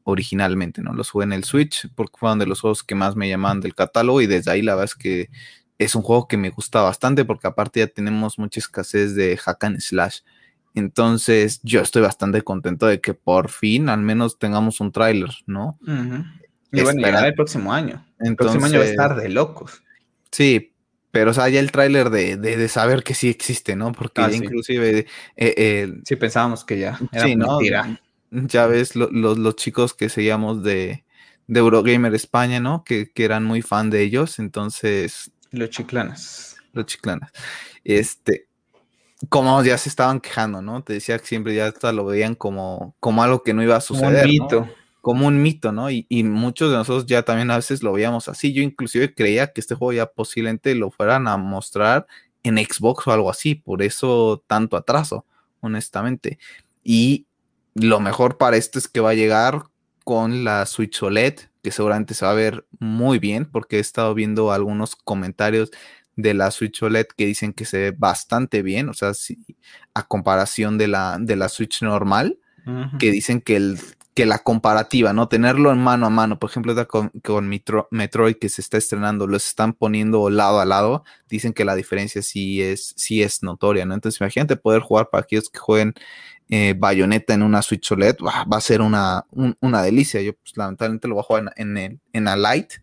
originalmente, ¿no? Los jugué en el Switch porque fueron de los juegos que más me llamaban del catálogo y desde ahí la verdad es que es un juego que me gusta bastante porque aparte ya tenemos mucha escasez de hack and slash. Entonces yo estoy bastante contento de que por fin al menos tengamos un tráiler, ¿no? Uh-huh. Y bueno, llegará el próximo año. Entonces, el próximo año va a estar de locos. Sí, pero o sea, ya el tráiler de saber que sí existe, ¿no? Porque ya sí. Inclusive... sí, pensábamos que ya era mentira. Ya ves los chicos que seguíamos de de Eurogamer España, ¿no? Que eran muy fan de ellos, entonces... Los chiclanas. Como ya se estaban quejando, ¿no? Te decía que siempre ya hasta lo veían como algo que no iba a suceder, como un mito, ¿no? Y muchos de nosotros ya también a veces lo veíamos así. Yo inclusive creía que este juego ya posiblemente lo fueran a mostrar en Xbox o algo así, por eso tanto atraso, honestamente. Y lo mejor para esto es que va a llegar con la Switch OLED, que seguramente se va a ver muy bien, porque he estado viendo algunos comentarios de la Switch OLED que dicen que se ve bastante bien, o sea, si, a comparación de la Switch normal, uh-huh. Que dicen que la comparativa, ¿no? Tenerlo en mano a mano, por ejemplo, con Metroid que se está estrenando, los están poniendo lado a lado, dicen que la diferencia sí es notoria, ¿no? Entonces, imagínate poder jugar para aquellos que jueguen Bayonetta en una Switch OLED, va a ser una delicia. Yo, pues, lamentablemente lo voy a jugar en la Lite,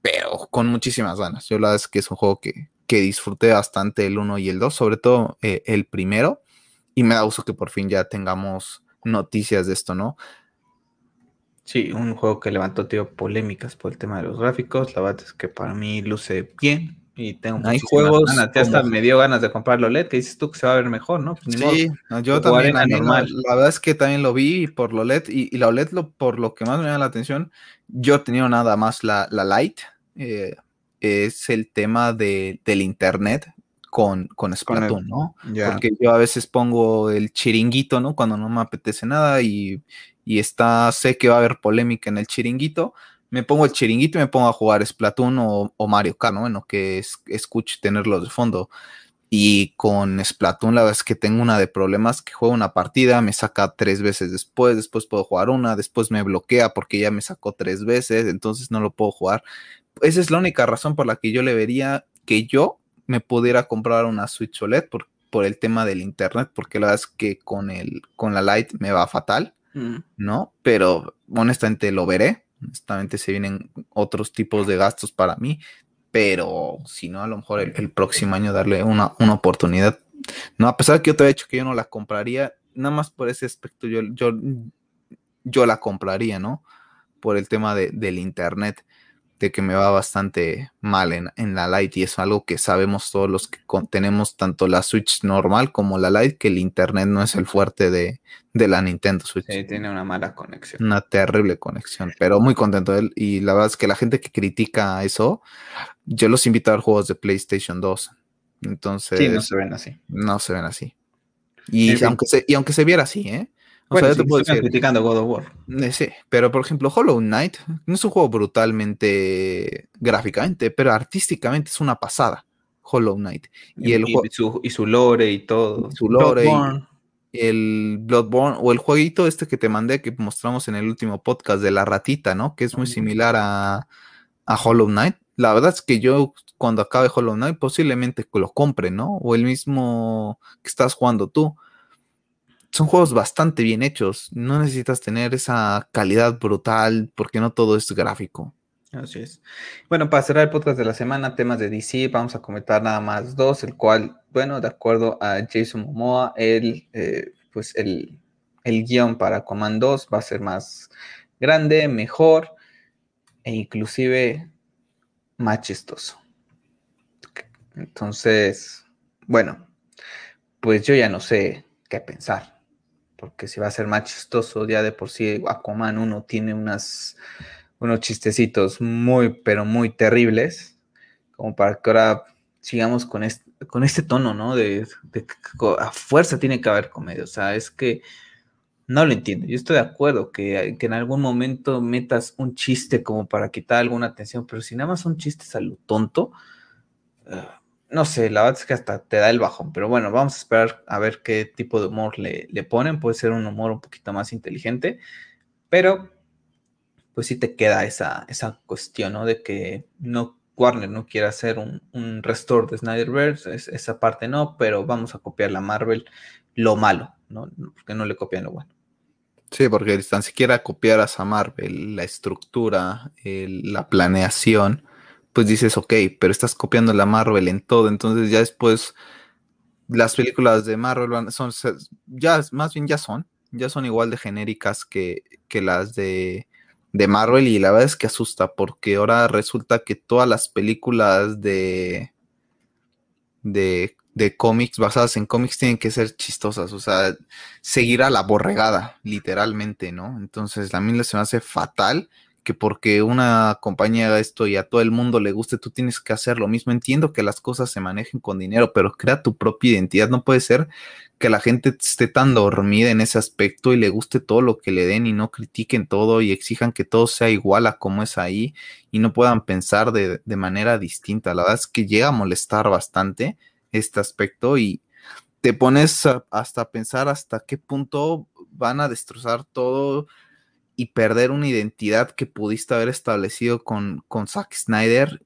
pero con muchísimas ganas. Yo la verdad es que es un juego que disfruté bastante el 1 y el 2, sobre todo el primero, y me da gusto que por fin ya tengamos noticias de esto, ¿no? Sí, un juego que levantó, tío, polémicas por el tema de los gráficos. La verdad es que para mí luce bien y tengo hay juegos ganas. Ya hasta me dio ganas de comprarlo LED, que dices tú que se va a ver mejor, ¿no? Pues sí, no, yo también, la verdad es que también lo vi por lo LED, y la OLED por lo que más me llama la atención, yo tenía nada más la Lite, es el tema del internet con Splatoon, ¿no? Yeah. Porque yo a veces pongo el chiringuito, ¿no? Cuando no me apetece nada y sé que va a haber polémica en el chiringuito, me pongo el chiringuito y me pongo a jugar Splatoon o Mario Kart, ¿no? Bueno, que escuche tenerlos de fondo. Y con Splatoon la verdad es que tengo una de problemas, que juego una partida, me saca 3 veces después puedo jugar una, después me bloquea porque ya me sacó 3 veces, entonces no lo puedo jugar. Esa es la única razón por la que yo le vería que yo me pudiera comprar una Switch OLED por el tema del internet, porque la verdad es que con la Lite me va fatal, ¿no? Pero honestamente lo veré. Honestamente se vienen otros tipos de gastos para mí, pero si no, a lo mejor el próximo año darle una oportunidad. No, a pesar de que yo te había dicho que yo no la compraría, nada más por ese aspecto yo la compraría, ¿no? Por el tema del internet, de que me va bastante mal en la Lite, y es algo que sabemos todos los que tenemos tanto la Switch normal como la Lite, que el internet no es el fuerte de la Nintendo Switch. Sí, tiene una mala conexión. Una terrible conexión, pero muy contento de él, y la verdad es que la gente que critica eso, yo los invito a ver juegos de PlayStation 2, entonces... Sí, no se ven así. Y aunque se viera así, yo te puedo decir, criticando God of War. Sí, pero por ejemplo, Hollow Knight no es un juego brutalmente gráficamente, pero artísticamente es una pasada. Hollow Knight. Y su lore y todo. Y su lore. Bloodborne. El Bloodborne, o el jueguito que te mandé, que mostramos en el último podcast de la ratita, ¿no? Que es muy similar a Hollow Knight. La verdad es que yo, cuando acabe Hollow Knight, posiblemente lo compre, ¿no? O el mismo que estás jugando tú. Son juegos bastante bien hechos. No necesitas tener esa calidad brutal porque no todo es gráfico. Así es. Bueno, para cerrar el podcast de la semana, temas de DC, vamos a comentar nada más 2, el cual, bueno, de acuerdo a Jason Momoa, el guión para Aquaman 2 va a ser más grande, mejor e inclusive más chistoso. Entonces, bueno, pues yo ya no sé qué pensar, porque si va a ser más chistoso, ya de por sí Aquaman 1 tiene unos chistecitos muy, pero muy terribles, como para que ahora sigamos con este tono, ¿no? De a fuerza tiene que haber comedia, o sea, es que no lo entiendo. Yo estoy de acuerdo que en algún momento metas un chiste como para quitar alguna atención, pero si nada más son chistes a lo tonto, no sé, la verdad es que hasta te da el bajón, pero bueno, vamos a esperar a ver qué tipo de humor le ponen. Puede ser un humor un poquito más inteligente, pero pues sí te queda esa cuestión, ¿no? De que no, Warner no quiere hacer un restore de Snyderverse, esa parte no, pero vamos a copiar a Marvel lo malo, ¿no? Porque no le copian lo bueno. Sí, porque tan siquiera copiaras a Marvel la estructura, la planeación, pues dices, ok, pero estás copiando la Marvel en todo, entonces ya después las películas de Marvel ya son igual de genéricas que las de de Marvel, y la verdad es que asusta, porque ahora resulta que todas las películas de cómics, basadas en cómics, tienen que ser chistosas, o sea, seguir a la borregada, literalmente, ¿no? Entonces a mí se me hace fatal que porque una compañía haga esto y a todo el mundo le guste, tú tienes que hacer lo mismo. Entiendo que las cosas se manejen con dinero, pero crea tu propia identidad. No puede ser que la gente esté tan dormida en ese aspecto y le guste todo lo que le den y no critiquen todo y exijan que todo sea igual a como es ahí y no puedan pensar de manera distinta. La verdad es que llega a molestar bastante este aspecto y te pones hasta pensar hasta qué punto van a destrozar todo y perder una identidad que pudiste haber establecido con Zack Snyder,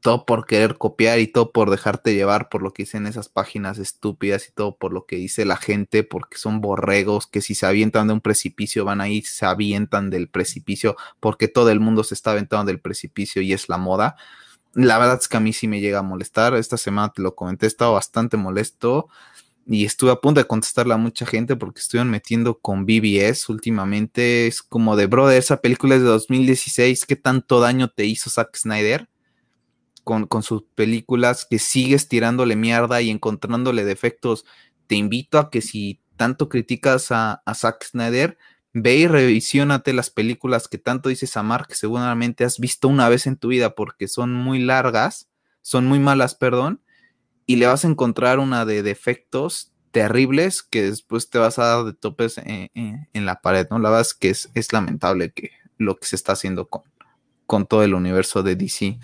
todo por querer copiar y todo por dejarte llevar por lo que dicen esas páginas estúpidas y todo por lo que dice la gente, porque son borregos que si se avientan de un precipicio van a ir, se avientan del precipicio porque todo el mundo se está aventando del precipicio y es la moda. La verdad es que a mí sí me llega a molestar. Esta semana te lo comenté, he estado bastante molesto y estuve a punto de contestarle a mucha gente porque estuvieron metiendo con BBS últimamente. Es como de, brother, esa película es de 2016, ¿qué tanto daño te hizo Zack Snyder con sus películas que sigues tirándole mierda y encontrándole defectos? Te invito a que si tanto criticas a Zack Snyder, ve y revisionate las películas que tanto dices amar, que seguramente has visto una vez en tu vida porque son muy largas, son muy malas, perdón, y le vas a encontrar una de defectos terribles que después te vas a dar de topes en la pared, ¿no? La verdad es que es lamentable que lo que se está haciendo con todo el universo de DC.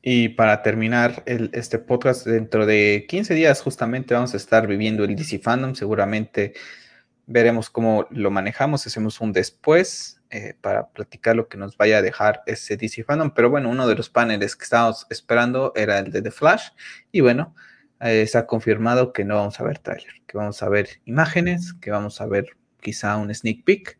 Y para terminar este podcast, dentro de 15 días justamente vamos a estar viviendo el DC Fandom. Seguramente veremos cómo lo manejamos, hacemos un después para platicar lo que nos vaya a dejar ese DC Fandom. Pero bueno, uno de los paneles que estábamos esperando era el de The Flash. Y bueno, se ha confirmado que no vamos a ver tráiler, que vamos a ver imágenes, que vamos a ver quizá un sneak peek.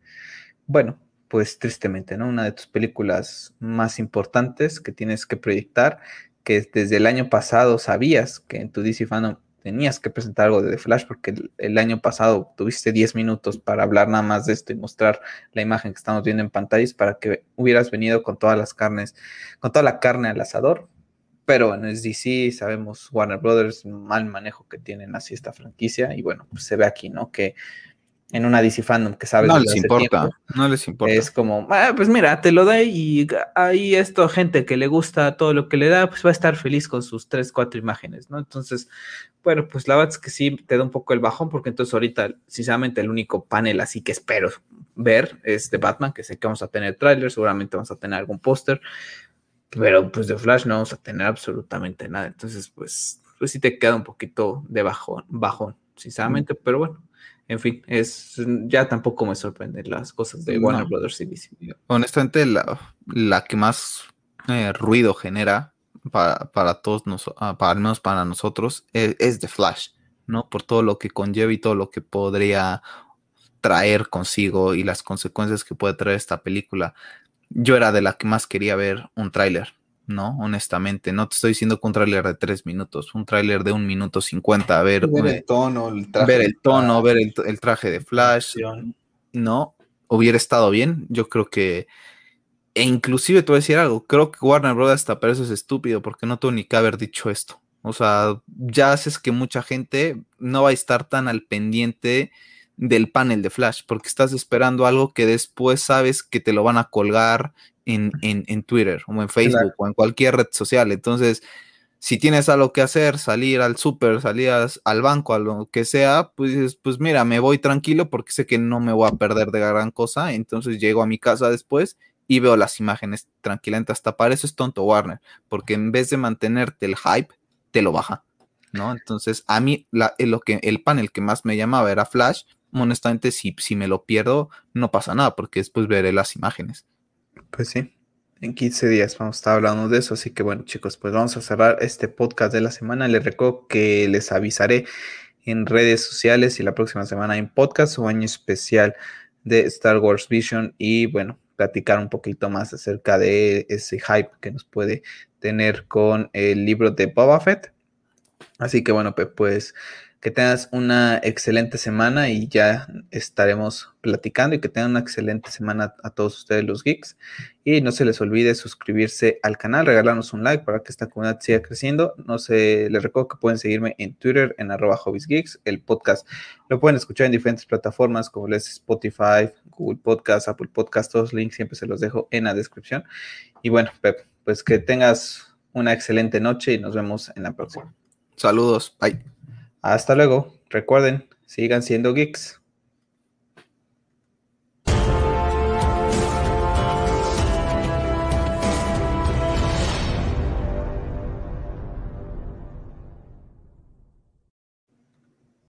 Bueno, pues tristemente, ¿no? Una de tus películas más importantes que tienes que proyectar, que desde el año pasado sabías que en tu DC Fandom tenías que presentar algo de The Flash, porque el año pasado tuviste 10 minutos para hablar nada más de esto y mostrar la imagen que estamos viendo en pantallas para que hubieras venido con todas las carnes, con toda la carne al asador. Pero bueno, es DC, sabemos Warner Brothers, mal manejo que tienen así esta franquicia. Y bueno, pues se ve aquí, ¿no? Que en una DC Fandom que sabes... No les importa, tiempo, no les importa. Es como, pues mira, te lo doy y ahí esto, gente que le gusta todo lo que le da, pues va a estar feliz con sus 3-4 imágenes, ¿no? Entonces, bueno, pues la verdad es que sí te da un poco el bajón, porque entonces ahorita, sinceramente, el único panel así que espero ver es de Batman, que sé que vamos a tener tráiler, seguramente vamos a tener algún póster, pero pues de Flash no vamos a tener absolutamente nada. Entonces, pues sí te queda un poquito de bajón sinceramente, pero bueno. En fin, ya tampoco me sorprenden las cosas de Warner Brothers y DC. Honestamente, la que más ruido genera para todos nosotros, al menos para nosotros, es The Flash, ¿no? Por todo lo que conlleva y todo lo que podría traer consigo y las consecuencias que puede traer esta película. Yo era de la que más quería ver un tráiler, ¿no? Honestamente, no te estoy diciendo que un tráiler de 3 minutos, un tráiler de 1:50, ver el traje de Flash, ¿no? Hubiera estado bien. Yo creo que, e inclusive te voy a decir algo, creo que Warner Bros. Hasta para eso es estúpido, porque no tuvo ni que haber dicho esto. O sea, ya haces que mucha gente no va a estar tan al pendiente del panel de Flash, porque estás esperando algo que después sabes que te lo van a colgar en Twitter o en Facebook, claro, o en cualquier red social. Entonces, si tienes algo que hacer, salir al súper, salir al banco, a lo que sea, pues mira, me voy tranquilo porque sé que no me voy a perder de gran cosa. Entonces llego a mi casa después y veo las imágenes tranquilamente. Hasta para eso es tonto Warner, porque en vez de mantenerte el hype, te lo baja, ¿no? Entonces, a mí el panel que más me llamaba era Flash. Honestamente, si me lo pierdo, no pasa nada, porque después veré las imágenes. Pues sí, en 15 días vamos a estar hablando de eso, así que bueno, chicos, pues vamos a cerrar este podcast de la semana. Les recuerdo que les avisaré en redes sociales y la próxima semana en podcast o año especial de Star Wars Vision, y bueno, platicar un poquito más acerca de ese hype que nos puede tener con el libro de Boba Fett. Así que bueno, pues Que tengas una excelente semana y ya estaremos platicando, y que tengan una excelente semana a todos ustedes los geeks, y no se les olvide suscribirse al canal, regalarnos un like para que esta comunidad siga creciendo. No se les recuerdo que pueden seguirme en Twitter en @hobbiesgeeks, el podcast lo pueden escuchar en diferentes plataformas como les Spotify, Google Podcast, Apple Podcast, todos los links siempre se los dejo en la descripción. Y bueno, Pep, pues que tengas una excelente noche y nos vemos en la próxima. Saludos, bye. Hasta luego. Recuerden, sigan siendo geeks.